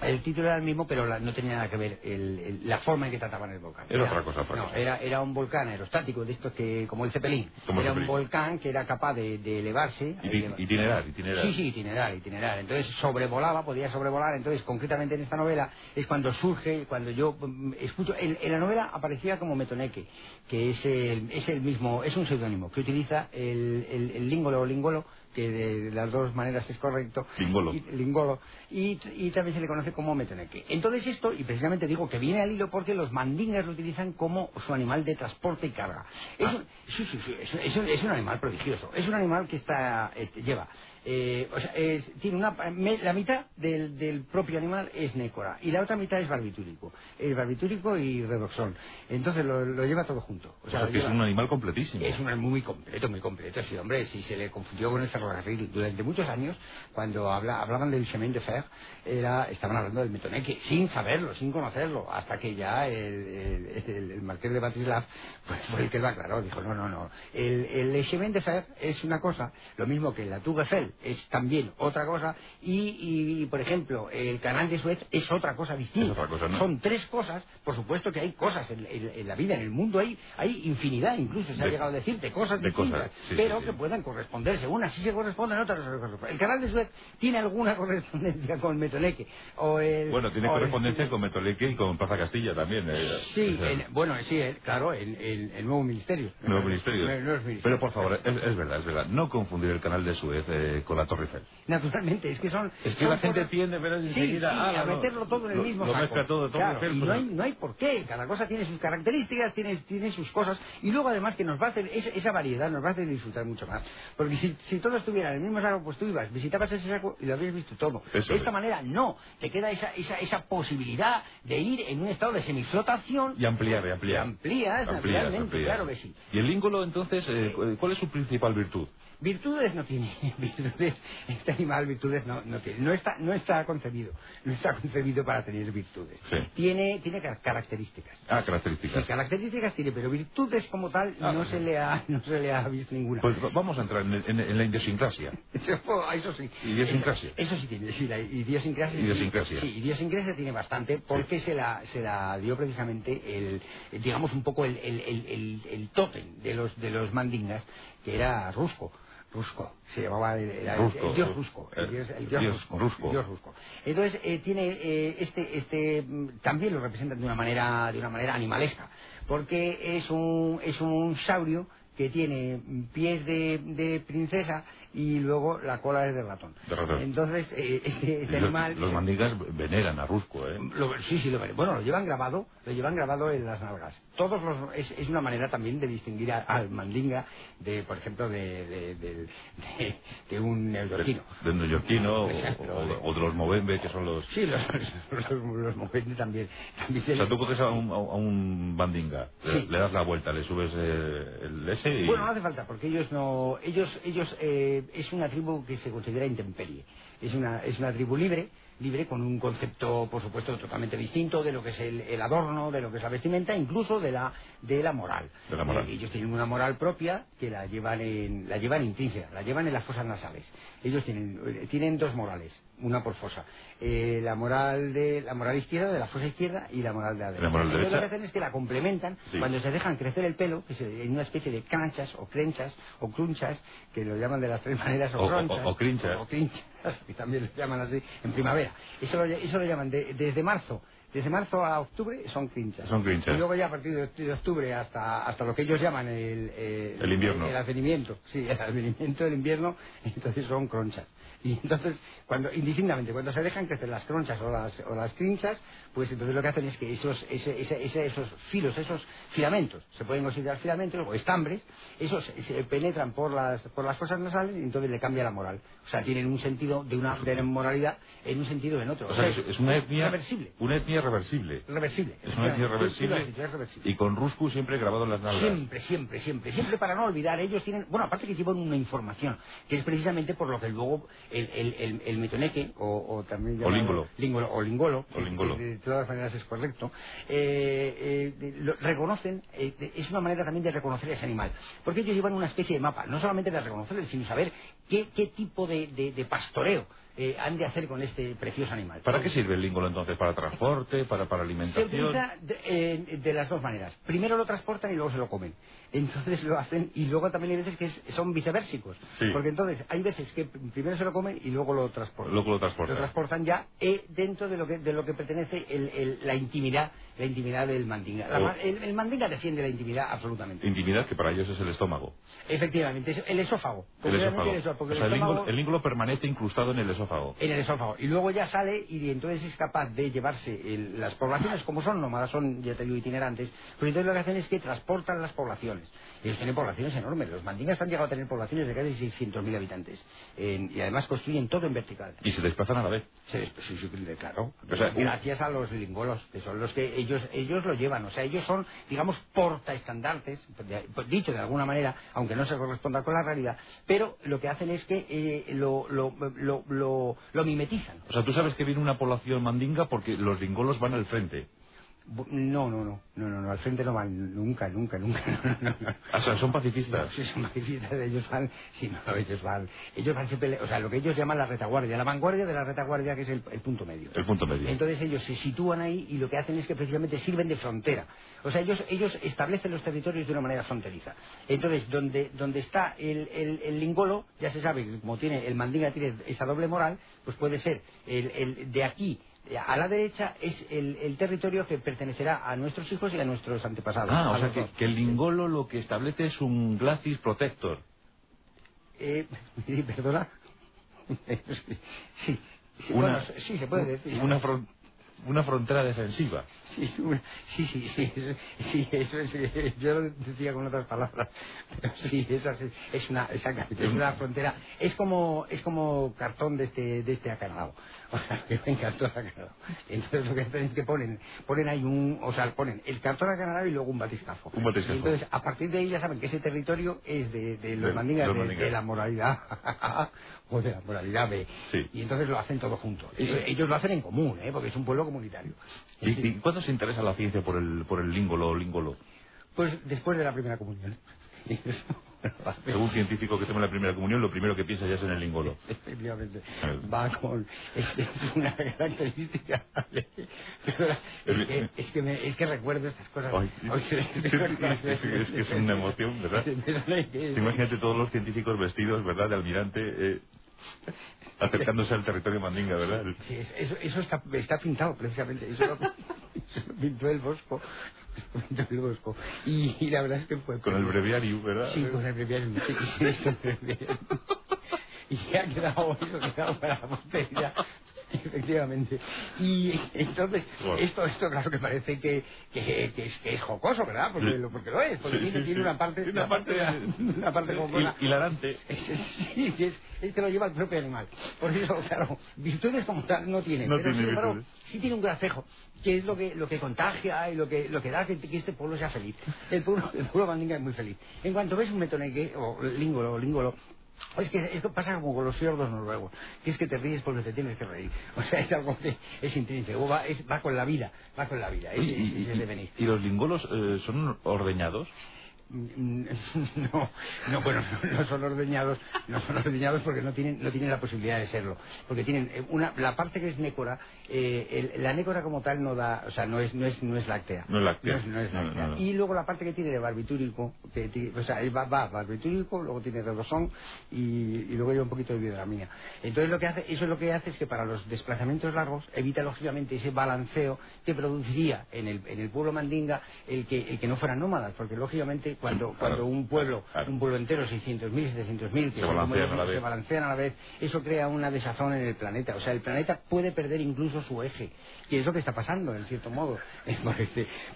El título era el mismo, pero la, no tenía nada que ver el, el, la forma en que trataban el volcán. Era, era otra cosa. Otra no, cosa. Era, era un volcán aerostático, de estos que, como el Zeppelin. Como era el Zeppelin. Un volcán que era capaz de, de elevarse. Y, elevar, itinerar, itinerar. Sí, sí, itinerar, itinerar. Entonces sobrevolaba, podía sobrevolar. Entonces, concretamente en esta novela, es cuando surge, cuando yo escucho... En, en la novela aparecía como Metoneque, que es el, es el mismo, es un seudónimo que utiliza el, el, el língolo o lingolo, que de las dos maneras es correcto, lingolo, y, lingolo, y, y también se le conoce como meteneque. Entonces esto, y precisamente digo que viene al hilo porque los mandingas lo utilizan como su animal de transporte y carga. Es, ah. un, sí, sí, sí, es, es, un, es un animal prodigioso, es un animal que está eh, lleva... Eh, o sea, es, tiene una, me, la mitad del, del propio animal es nécora y la otra mitad es barbitúrico, es barbitúrico y redoxón. Entonces lo, lo lleva todo junto. O sea, o sea que lleva, es un animal completísimo. Es un animal muy completo, muy completo. Sí, hombre, si se le confundió con el ferrocarril durante muchos años, cuando habla, hablaban del chemin de fer, era, estaban hablando del Metoneque, sin saberlo, sin conocerlo, hasta que ya el, el, el, el marqués de Batislav, pues fue el que lo aclaró, dijo, no, no, no, el, el chemin de fer es una cosa, lo mismo que la Tour Eiffel es también otra cosa, y, y, y por ejemplo, el canal de Suez es otra cosa distinta, otra cosa, ¿no? Son tres cosas, por supuesto que hay cosas en, en, en la vida, en el mundo hay, hay infinidad, incluso se ha llegado a decir, de cosas de distintas, cosas, sí, pero sí, sí. que puedan corresponderse, unas sí se corresponden, otras no se corresponden. El canal de Suez tiene alguna correspondencia con Metoleque, o el... Bueno, tiene correspondencia el... con Metoleque y con Plaza Castilla también. Eh, sí, o sea... en, bueno, sí, eh, claro, el, el, el nuevo ministerio. Nuevo ministerio. No, no es ministerio. Pero por favor, es, es verdad, es verdad, no confundir el canal de Suez eh, con la Torre Eiffel. Naturalmente, es que son... Es que son la gente por... tiende pero enseguida sí, sí, ah, a meterlo no, todo en el lo, mismo lo saco. Mezcla todo, todo claro, Eiffel, y pues... no, hay, no hay por qué, cada cosa tiene sus características, tiene, tiene sus cosas, y luego además que nos va a hacer esa, esa variedad nos va a hacer disfrutar mucho más, porque si, si todo estuviera en el mismo saco, pues tú ibas, visitabas ese saco y lo habías visto todo. Eso de esta es. manera no, te queda esa, esa, esa posibilidad de ir en un estado de semiflotación y ampliar, y ampliar. Amplías, amplías, amplías, claro que sí. Y el língulo entonces, eh, ¿cuál es su principal virtud? Virtudes no tiene, virtudes, este animal virtudes no, no tiene, no está, no está concebido, no está concebido para tener virtudes, sí. tiene, tiene características. Ah, características. Sí, características tiene, pero virtudes como tal ah, no sí. se le ha, no se le ha visto ninguna. Pues vamos a entrar en, en, en la idiosincrasia. Eso sí. Idiosincrasia. Eso, eso sí tiene, sí, la idiosincrasia. Idiosincrasia. Sí, idiosincrasia tiene bastante, porque sí. se la, se la dio precisamente el, digamos un poco el, el, el, el, el tótem de los, de los mandingas, que era Rusco. Rusco, se llamaba el, el, Rusco, el dios Rusco, el dios, el dios, dios Rusco, Rusco. El dios Rusco. Entonces eh, tiene eh, este, este también lo representan de una manera, de una manera animalesca, porque es un, es un saurio que tiene pies de, de princesa y luego la cola es de ratón. De ratón. Entonces eh, este, este los, animal. Los mandingas veneran a Rusco, ¿eh? Lo, sí, sí, lo veneran. Bueno, lo llevan grabado, lo llevan grabado en las nalgas. Todos los es, es una manera también de distinguir a, al mandinga de, por ejemplo, de de, de, de, de un neoyorquino. De, de neoyorquino ejemplo, o, de, o de los movembe, que son los. Sí, los, los, los, los movembe también. también se o sea, le... tú coges a un, a un mandinga, sí. le, le das la vuelta, le subes eh, el ese y... Bueno, no hace falta, porque ellos no, ellos, ellos. Eh, es una tribu que se considera intemperie, es una, es una tribu libre, libre con un concepto, por supuesto, totalmente distinto de lo que es el, el adorno, de lo que es la vestimenta, incluso de la, de la moral. De la moral. Eh, ellos tienen una moral propia que la llevan en, la llevan intrínseca, la llevan en las fosas nasales. Ellos tienen, tienen dos morales, una por fosa. Eh, la moral de la moral izquierda, de la fosa izquierda, y la moral de la derecha. La moral de derecha. Lo que hacen es que la complementan sí. cuando se dejan crecer el pelo, que se, en una especie de canchas o crenchas o crunchas, que lo llaman de las tres maneras, o, o cronchas, o, o, o crinchas, o, o crinchas, que también lo llaman así en primavera. Eso lo, eso lo llaman de, desde marzo desde marzo a octubre son crinchas. Son crinchas. Y luego ya a partir de, de octubre hasta hasta lo que ellos llaman el el, el invierno. El, el advenimiento, sí, el advenimiento del invierno, entonces son cronchas. Y entonces, cuando indistintamente, cuando se dejan crecer las cronchas o las, o las crinchas, pues entonces lo que hacen es que esos, ese, ese, esos filos, esos filamentos, se pueden considerar filamentos o estambres, esos se penetran por las, por las fosas nasales y entonces le cambia la moral. O sea, tienen un sentido de una, de una moralidad en un sentido en otro. O sea, o sea es, es una etnia reversible. Una etnia reversible. Reversible. Es una etnia reversible. Y con Rusco siempre grabado en las nalgas. Siempre, siempre, siempre. Siempre para no olvidar, ellos tienen... Bueno, aparte que llevan una información, que es precisamente por lo que luego... El, el, el, el metoneque, o, o también llamado... O lingolo. lingolo. O lingolo. O lingolo. De, de, de todas maneras es correcto. Eh, eh, de, lo, reconocen, eh, de, es una manera también de reconocer ese animal. Porque ellos llevan una especie de mapa, no solamente de reconocerle, sino saber qué, qué tipo de, de, de pastoreo Eh, han de hacer con este precioso animal. ¿Para qué sirve el língolo entonces? ¿Para transporte? ¿Para, para alimentación? Se utiliza de, eh, de las dos maneras. Primero lo transportan y luego se lo comen. Entonces lo hacen, y luego también hay veces que es, son viceversicos. Sí. Porque entonces hay veces que primero se lo comen y luego lo transportan. Luego lo transportan. Lo transportan ya eh, dentro de lo que, de lo que pertenece el, el, la intimidad, la intimidad del mandinga. La, oh. el, el mandinga defiende la intimidad absolutamente. Intimidad que para ellos es el estómago. Efectivamente, es el esófago. El esófago. El esófago, porque o sea, el, el, estómago... el língolo permanece incrustado en el esófago. esófago. En el esófago. Y luego ya sale y entonces es capaz de llevarse el, las poblaciones, como son nómadas, son, ya te digo, itinerantes, pero entonces lo que hacen es que transportan las poblaciones. Ellos tienen poblaciones enormes. Los mandingas han llegado a tener poblaciones de casi seiscientos mil habitantes. Eh, y además construyen todo en vertical. ¿Y se desplazan a la vez? Se desplazan, sí, sí, claro. O sea, gracias un... a los lingolos, que son los que ellos, ellos lo llevan. O sea, ellos son, digamos, portaestandartes, dicho de alguna manera, aunque no se corresponda con la realidad, pero lo que hacen es que eh, lo, lo, lo, lo, lo mimetizan. O sea, tú sabes que viene una población mandinga porque los lingolos van al frente. No, no, no, no, no, no, al frente no van nunca, nunca, nunca, no, no, no. O sea, son pacifistas. No, sí, son pacifistas, ellos van, sí, no, ellos van, ellos van siempre, o sea, lo que ellos llaman la retaguardia, la vanguardia de la retaguardia, que es el, el punto medio. El punto medio. Entonces ellos se sitúan ahí y lo que hacen es que precisamente sirven de frontera. O sea, ellos, ellos establecen los territorios de una manera fronteriza. Entonces, donde, donde está el, el, el lingolo, ya se sabe, como tiene, el mandinga tiene esa doble moral, pues puede ser el, el de aquí. A la derecha es el, el territorio que pertenecerá a nuestros hijos y a nuestros antepasados. Ah, o sea que, que el lingolo lo que establece es un glacis protector. Eh, perdona. Sí, sí, una, bueno, sí se puede decir. Una fron, una frontera defensiva. Sí, una, sí, sí, sí, eso, sí, eso es, yo lo decía con otras palabras. Pero sí, esa es, es una, esa, es una frontera, es como, es como cartón de este, de este acarado. O sea, que ven cartón acanado. Entonces lo que hacen es que ponen, ponen ahí un, o sea, ponen el cartón acanado y luego un batiscafo. Un batiscafo. Entonces, a partir de ahí ya saben que ese territorio es de, de los mandingas, de, de, de la moralidad A o de la moralidad B. Sí. Y entonces lo hacen todo junto. Ellos, ellos lo hacen en común, ¿eh? Porque es un pueblo comunitario. ¿Y, y cuándo se interesa la ciencia por el, por el lingolo o lingolo? Pues después de la primera comunión. Según un científico que toma la primera comunión, lo primero que piensa ya es en el lingolo. Efectivamente. Va con... Es, es una característica. Es que, es que, me, es que recuerdo estas cosas. Ay, es, es, es que es una emoción, ¿verdad? Imagínate todos los científicos vestidos, ¿verdad?, de almirante... Eh... acercándose al territorio mandinga, ¿verdad? Sí, eso, eso está, está pintado precisamente, eso lo, eso lo pintó el Bosco, lo pintó el Bosco, y, y la verdad es que fue... Con el breviario, ¿verdad? Sí, con el breviario, sí, sí, con el breviario. Y ha quedado, eso ha quedado para la posteridad. Efectivamente. Y entonces, bueno. esto, esto claro que parece que, que, que, es, que es jocoso, ¿verdad? Porque, sí. lo, porque lo es, porque sí, tiene, sí, tiene sí. una parte... Una, una parte, una parte como buena. Hilarante. Sí, es, es que lo lleva el propio animal. Por eso, claro, virtudes como tal no tiene. No pero tiene sin embargo, virtudes. Sí tiene un gracejo, que es lo que, lo que contagia y lo que, lo que da que, que este pueblo sea feliz. El pueblo, el pueblo mandinga es muy feliz. En cuanto ves un metoneque, o lingolo, o lingolo, es que esto pasa como con los fiordos noruegos, que es que te ríes porque te tienes que reír. O sea, es algo que es intrínseco, va, es, va con la vida, va con la vida. Es, es, es el devenir. ¿Y los lingolos eh, son ordeñados? No, no, bueno, no son ordeñados, no son ordeñados porque no tienen, no tienen la posibilidad de serlo, porque tienen una, la parte que es nécora, eh, el, la nécora como tal no da, o sea, no es, no es, no es láctea, no es láctea, no es, no es láctea. No, no, no. Y luego la parte que tiene de barbitúrico, que tiene, o sea, va, va barbitúrico, luego tiene redosón y, y luego lleva un poquito de biodramina. Entonces lo que hace, eso es lo que hace es que para los desplazamientos largos evita lógicamente ese balanceo que produciría en el, en el pueblo mandinga el que, el que no fueran nómadas, porque lógicamente Cuando, sí, claro, cuando un pueblo, claro. un pueblo entero, seiscientos mil, setecientos mil, que se balancean, a se balancean a la vez, eso crea una desazón en el planeta. O sea, el planeta puede perder incluso su eje, que es lo que está pasando, en cierto modo.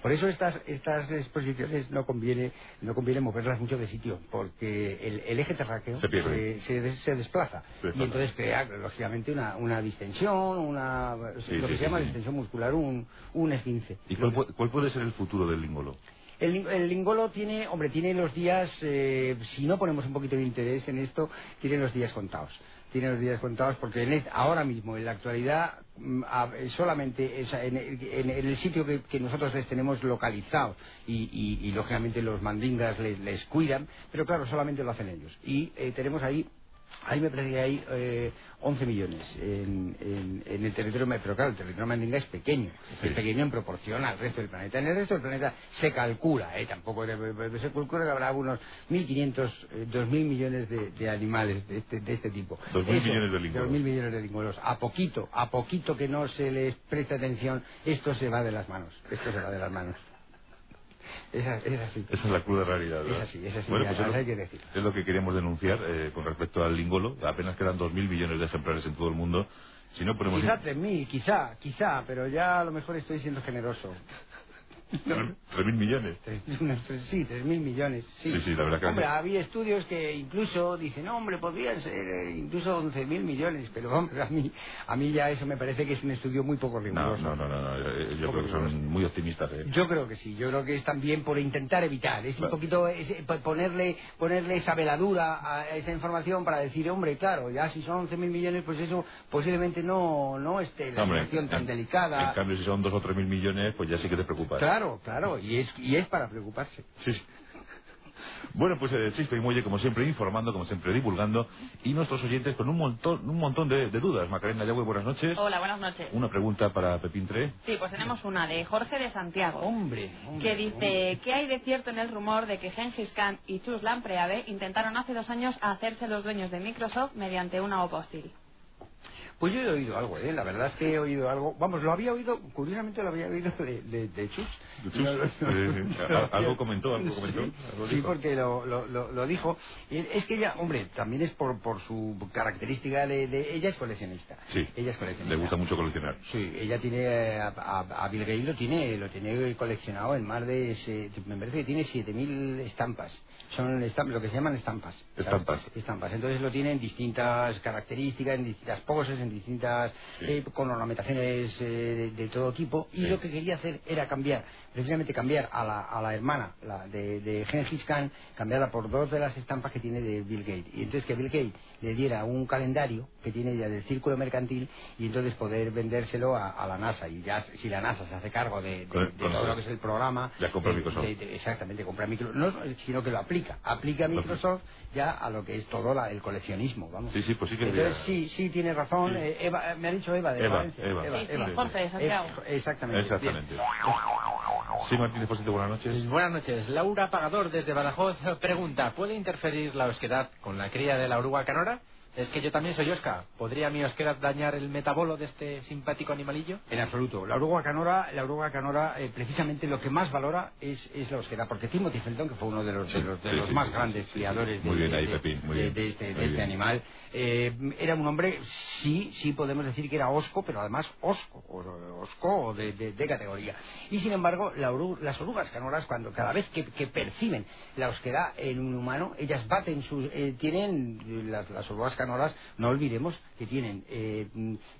Por eso estas, estas exposiciones no conviene, no conviene moverlas mucho de sitio, porque el, el eje terráqueo se, se, se, des, se desplaza. Se y entonces crea, lógicamente, una, una distensión, una, sí, lo que sí, se sí, llama sí. distensión muscular, un, un esguince. ¿Y cuál, cuál puede ser el futuro del lingolo? El, el lingolo tiene, hombre, tiene los días, eh, si no ponemos un poquito de interés en esto, tiene los días contados. Tiene los días contados porque en, ahora mismo, en la actualidad, solamente en, en, en el sitio que, que nosotros les tenemos localizado y, y, y lógicamente los mandingas les, les cuidan, pero claro, solamente lo hacen ellos. Y eh, tenemos ahí... Ahí me parece que hay eh, once millones en, en, en el territorio, pero claro, el territorio mandinga es pequeño, sí. es pequeño en proporción al resto del planeta. En el resto del planeta se calcula, eh, tampoco se calcula que habrá unos mil quinientos, eh, dos mil millones de, de animales de este, de este tipo. dos mil millones de lingolos. dos mil millones de lingolos. A poquito, a poquito que no se les presta atención, esto se va de las manos, esto se va de las manos. Esa, es así. Esa es la cruda realidad, ¿verdad? Es así, es así. Bueno, pues es, lo, hay que decir. es lo que queremos denunciar eh, con respecto al lingolo. Apenas quedan dos mil millones de ejemplares en todo el mundo. Si no ponemos... Quizá tres mil, quizá, quizá, pero ya a lo mejor estoy siendo generoso. ¿tres mil millones? Sí, tres mil millones, sí. Sí, sí, la verdad que... Hombre, había estudios que incluso dicen, no, hombre, podrían ser incluso once mil millones, pero hombre, a mí, a mí ya eso me parece que es un estudio muy poco riguroso. No, no, no, no, no. yo, yo creo que son riguroso. muy optimistas. ¿eh? Yo creo que sí, yo creo que es también por intentar evitar, es vale. un poquito es, ponerle ponerle esa veladura a esa información para decir, hombre, claro, ya si son once mil millones, pues eso posiblemente no, no esté la hombre, información tan en, delicada. En cambio, si son dos o tres mil millones, pues ya sí que te preocupa. Claro. Claro, claro, y es, y es para preocuparse. Sí, sí. Bueno, pues eh, Chispe y Muelle, como siempre, informando, como siempre, divulgando, y nuestros oyentes con un montón un montón de, de dudas. Macarena Yagüe, buenas noches. Hola, buenas noches. Una pregunta para Pepín Tre. Sí, pues tenemos una de Jorge de Santiago. Hombre, hombre que dice, hombre. ¿Qué hay de cierto en el rumor de que Gengis Khan y Chuslan Preabe intentaron hace dos años hacerse los dueños de Microsoft mediante una OPA hostil? Pues yo he oído algo, ¿eh? La verdad es que he oído algo. Vamos, lo había oído, curiosamente lo había oído de, de, de Chus. ¿De Chus? No, no, no, no, algo comentó, algo comentó. Sí, ¿Algo sí porque lo, lo, lo dijo. Es que ella, hombre, también es por, por su característica de, de... Ella es coleccionista. Sí, ella es coleccionista. Le gusta mucho coleccionar. Sí, ella tiene... A, a, a Bill Gates lo tiene, lo tiene coleccionado en más de... Ese, me parece que tiene siete mil estampas. Son estamp, lo que se llaman estampas. Estampas. ¿Sabes? Estampas. Entonces lo tiene en distintas características, en distintas poses, en distintas sí. eh, con ornamentaciones eh, de, de todo tipo, y sí. lo que quería hacer era cambiar, precisamente cambiar a la, a la hermana la de, de Gengis Khan, cambiarla por dos de las estampas que tiene de Bill Gates, y entonces que Bill Gates le diera un calendario que tiene ya del círculo mercantil, y entonces poder vendérselo a, a la NASA, y ya si la NASA se hace cargo de, de, con, de con todo el, lo que es el programa, ya compra Microsoft. De, de, exactamente, compra Microsoft, no, sino que lo aplica, aplica Microsoft ya a lo que es todo la, el coleccionismo, vamos. Sí, sí, pues sí que entonces sí, sí tiene razón. Sí. Eva, me ha dicho Eva de Valencia. Eva, Eva, sí, Eva, sí, Eva. Jorge de Santiago. Exactamente. Exactamente. Sí, Martínez Posito, buenas noches. Buenas noches. Laura Pagador, desde Badajoz, pregunta, ¿puede interferir la osquedad con la cría de la oruga canora? Es que yo también soy osca. ¿Podría mi osquedad dañar el metabolo de este simpático animalillo? En absoluto. La oruga canora, la oruga canora eh, precisamente lo que más valora es, es la osquedad, porque Timothy Felton, que fue uno de los, sí, de los, de sí, los sí, más sí, grandes sí, criadores sí, sí. De, ahí, Pepín, de, de este, de este animal, eh, era un hombre, sí, sí podemos decir que era osco, pero además osco, o, osco de, de, de categoría. Y sin embargo, la oru, las orugas canoras, cuando cada vez que, que perciben la osquedad en un humano, ellas baten sus, eh, tienen las, las orugas canoras. No olvidemos que tienen eh,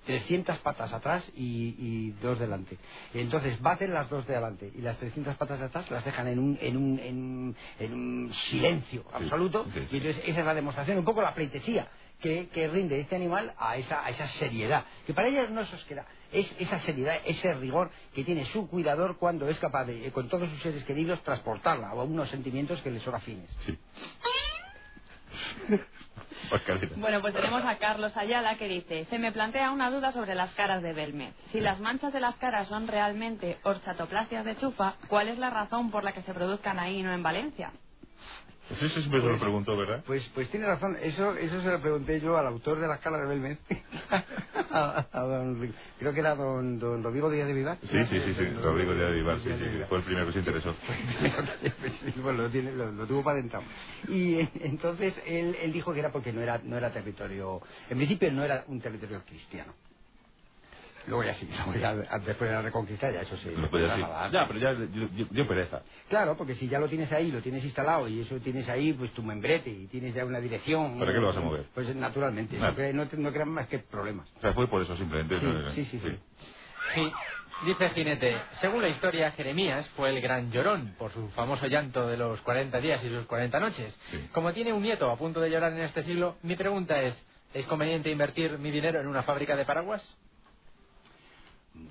trescientas patas atrás y, y dos delante. Entonces baten las dos de adelante y las trescientas patas de atrás las dejan en un, en un, en, en un silencio absoluto. Sí, sí, sí. Y entonces esa es la demostración, un poco la pleitesía que, que rinde este animal a esa, a esa seriedad, que para ellas no es osquedad, es esa seriedad, ese rigor que tiene su cuidador cuando es capaz de, con todos sus seres queridos, transportarla a unos sentimientos que les son afines. Sí. Bueno, pues tenemos a Carlos Ayala que dice, se me plantea una duda sobre las caras de Belme. Si las manchas de las caras son realmente horchatoplastias de chufa, ¿cuál es la razón por la que se produzcan ahí y no en Valencia? Pues eso siempre se lo preguntó, ¿verdad? Pues, pues tiene razón, eso eso se lo pregunté yo al autor de las caras de Belme. A, a don, creo que era don, don Rodrigo Díaz de Vivar. Sí, sí, sí, sí. Rodrigo Díaz de Vivar, sí, sí, sí, fue el primero que se interesó. Bueno, lo, tiene, lo, lo tuvo para adentro. Y entonces él, él dijo que era porque no era, no era territorio, en principio no era un territorio cristiano. Luego ya sí, luego ya, después de la Reconquista ya eso sí. No, pues ya, sí. ya, pero ya dio pereza. Claro, porque si ya lo tienes ahí, lo tienes instalado y eso tienes ahí, pues tu membrete y tienes ya una dirección. ¿Para qué lo vas a mover? Pues naturalmente, claro. Eso, no, no crean más que problemas. O sea, fue por eso simplemente. Sí, ¿no? sí, sí, sí. sí. sí. Dice Jinete, según la historia, Jeremías fue el gran llorón por su famoso llanto de los cuarenta días y sus cuarenta noches. Sí. Como tiene un nieto a punto de llorar en este siglo, mi pregunta es, ¿es conveniente invertir mi dinero en una fábrica de paraguas?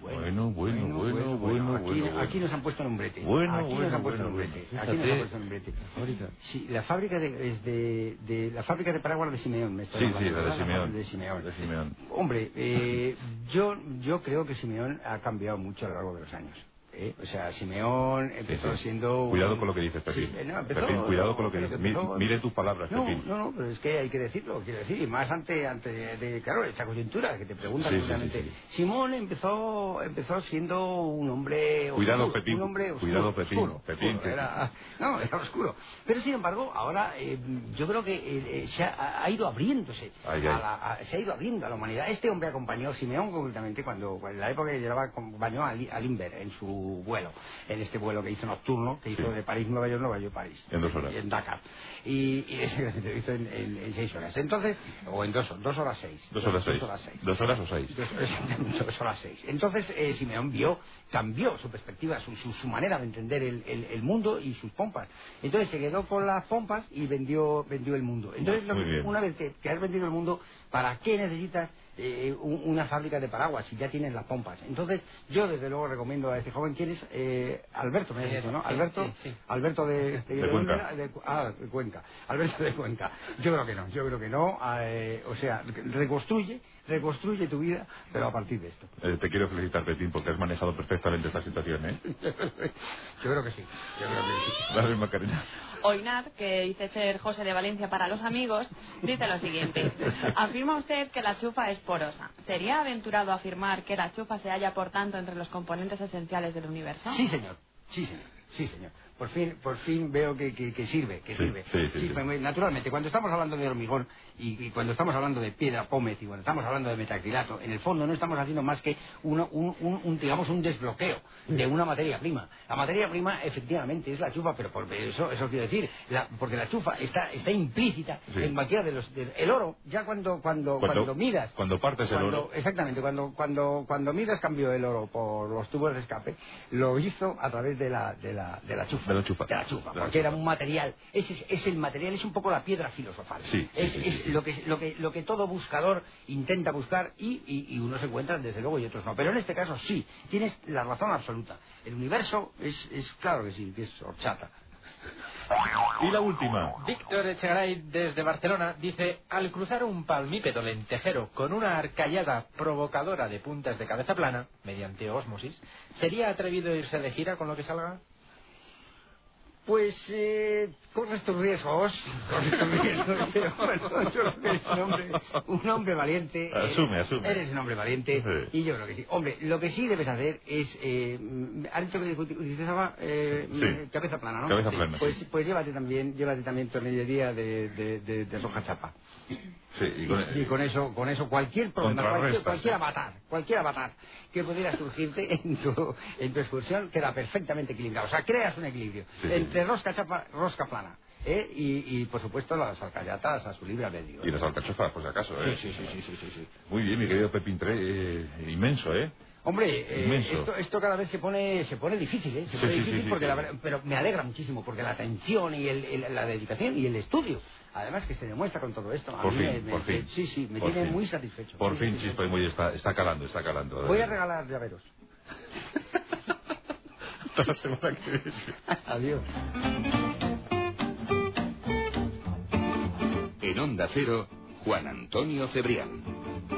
Bueno, bueno, bueno, bueno, bueno, bueno, aquí, bueno. Aquí nos han puesto nombrete. Bueno, aquí bueno, nos han puesto bueno, nombrete. Bueno. Aquí nos han puesto nombrete. La fábrica. Sí, la fábrica de, es de, de la fábrica de paraguas de Simeón. Me sí, hablando, sí, la de, Simeón. de Simeón. De Simeón. Hombre, eh, yo yo creo que Simeón ha cambiado mucho a lo largo de los años. ¿Eh? O sea, Simeón empezó sí, sí. siendo... Un... Cuidado con lo que dices, Pepín. Sí, no, empezó, Pepín, cuidado con lo que dices. Empezó... Mire tus palabras, no, Pepín. No, no, pero es que hay que decirlo, quiero decir, y más ante, ante de, claro, esta coyuntura que te preguntan sí, justamente. Sí, sí, sí. Simón empezó empezó siendo un hombre oscuro. Cuidado, Pepín, un hombre oscuro, cuidado, Pepín. Oscuro, Pepín, oscuro, Pepín. Era, no, era oscuro. Pero, sin embargo, ahora eh, yo creo que eh, se ha, ha ido abriéndose. Ay, ay. A la, a, se ha ido abriendo a la humanidad. Este hombre acompañó, Simeón concretamente, cuando en la época que llevaba, acompañó a, a Lindbergh en su vuelo, en este vuelo que hizo nocturno, que sí. hizo de París, Nueva York, Nueva York, París. En dos horas. En Dakar. Y, y ese lo hizo en, en, en seis horas. Entonces, o en dos, dos horas seis. Dos, dos horas seis. Dos horas seis. Dos horas o seis. Dos, dos, dos horas seis. Entonces, eh, Simeón vio, cambió su perspectiva, su, su, su manera de entender el, el, el mundo y sus pompas. Entonces, se quedó con las pompas y vendió, vendió el mundo. Entonces, no, que, una vez que, que has vendido el mundo, ¿para qué necesitas Eh, una fábrica de paraguas si ya tienes las pompas? Entonces yo desde luego recomiendo a este joven. ¿Quién es? Eh, Alberto, me has dicho, ¿no? Alberto, sí, sí, sí. Alberto de, de, de, de Cuenca. De, de, ah, de Cuenca. Alberto de Cuenca. Yo creo que no, yo creo que no. Eh, o sea, reconstruye, reconstruye tu vida, pero a partir de esto. Eh, te quiero felicitar, Pepín, porque has manejado perfectamente esta situación, ¿eh? Yo creo que sí. Yo creo que sí. Gracias, Macarena. Oinar, que dice ser José de Valencia para los amigos, dice lo siguiente. Afirma usted que la chufa es porosa. ¿Sería aventurado afirmar que la chufa se halla, por tanto, entre los componentes esenciales del universo? Sí, señor. Sí, señor. Sí, señor. Por fin, por fin veo que, que, que sirve, que sí, sirve. Sí, sí, sirve. Sí. Naturalmente, cuando estamos hablando de hormigón y, y cuando estamos hablando de piedra pómez y cuando estamos hablando de metacrilato, en el fondo no estamos haciendo más que uno, un, un, un, digamos, un desbloqueo de una materia prima. La materia prima, efectivamente, es la chufa, pero por eso, eso quiero decir, la, porque la chufa está, está implícita sí. en cualquiera de los... De, el oro, ya cuando, cuando, cuando, cuando miras... Cuando partes cuando, el oro. Exactamente, cuando, cuando, cuando miras cambió el oro por los tubos de escape, lo hizo a través de la... De la de la chufa, de la chufa, de la chufa de la porque chufa. Era un material, ese es, es el material, es un poco la piedra filosofal, sí, es, sí, sí, es sí. Lo, que, lo, que, lo que todo buscador intenta buscar y, y, y unos encuentran desde luego y otros no, pero en este caso sí, tienes la razón absoluta, el universo es, es claro que sí, que es horchata. Y la última. Víctor Echegaray desde Barcelona dice: al cruzar un palmípedo lentejero con una arcallada provocadora de puntas de cabeza plana, mediante ósmosis, ¿sería atrevido irse de gira con lo que salga? Pues eh, corres tus riesgos, corres tus riesgos, pero bueno, yo creo que eres un hombre, un hombre valiente. Asume, eres, asume. Eres un hombre valiente, sí. Y yo creo que sí. Hombre, lo que sí debes hacer es, eh, has dicho que utilizaba eh, sí. cabeza plana, ¿no? Cabeza sí. plana, pues, sí. pues llévate también, llévate también tornillería de, de, de, de roja chapa. Sí, y, con, y, y con eso con eso cualquier problema, cualquier, cualquier avatar cualquier avatar que pudiera surgirte en tu, en tu excursión queda perfectamente equilibrado, o sea, creas un equilibrio sí, entre sí. rosca chapa, rosca plana, ¿eh? Y, y por supuesto las alcayatas a su libre albedrío, y las alcachofas por si acaso, ¿eh? sí, sí, sí, sí, sí, sí, sí. Muy bien, mi querido Pepín Tre, eh, inmenso, ¿eh? Hombre, eh, esto, esto cada vez se pone se pone difícil, ¿eh? Se sí, pone sí, difícil sí, porque sí, la verdad, sí. pero me alegra muchísimo porque la atención y el, el, la dedicación y el estudio, además que se demuestra con todo esto. A por mí fin, me, por me, fin. Me, sí, sí, me por tiene fin. muy satisfecho. Por muy fin, satisfecho. Chispa y muy está, está calando, está calando. Voy a regalar llaveros. Hasta la semana que viene. Adiós. En Onda Cero, Juan Antonio Cebrián.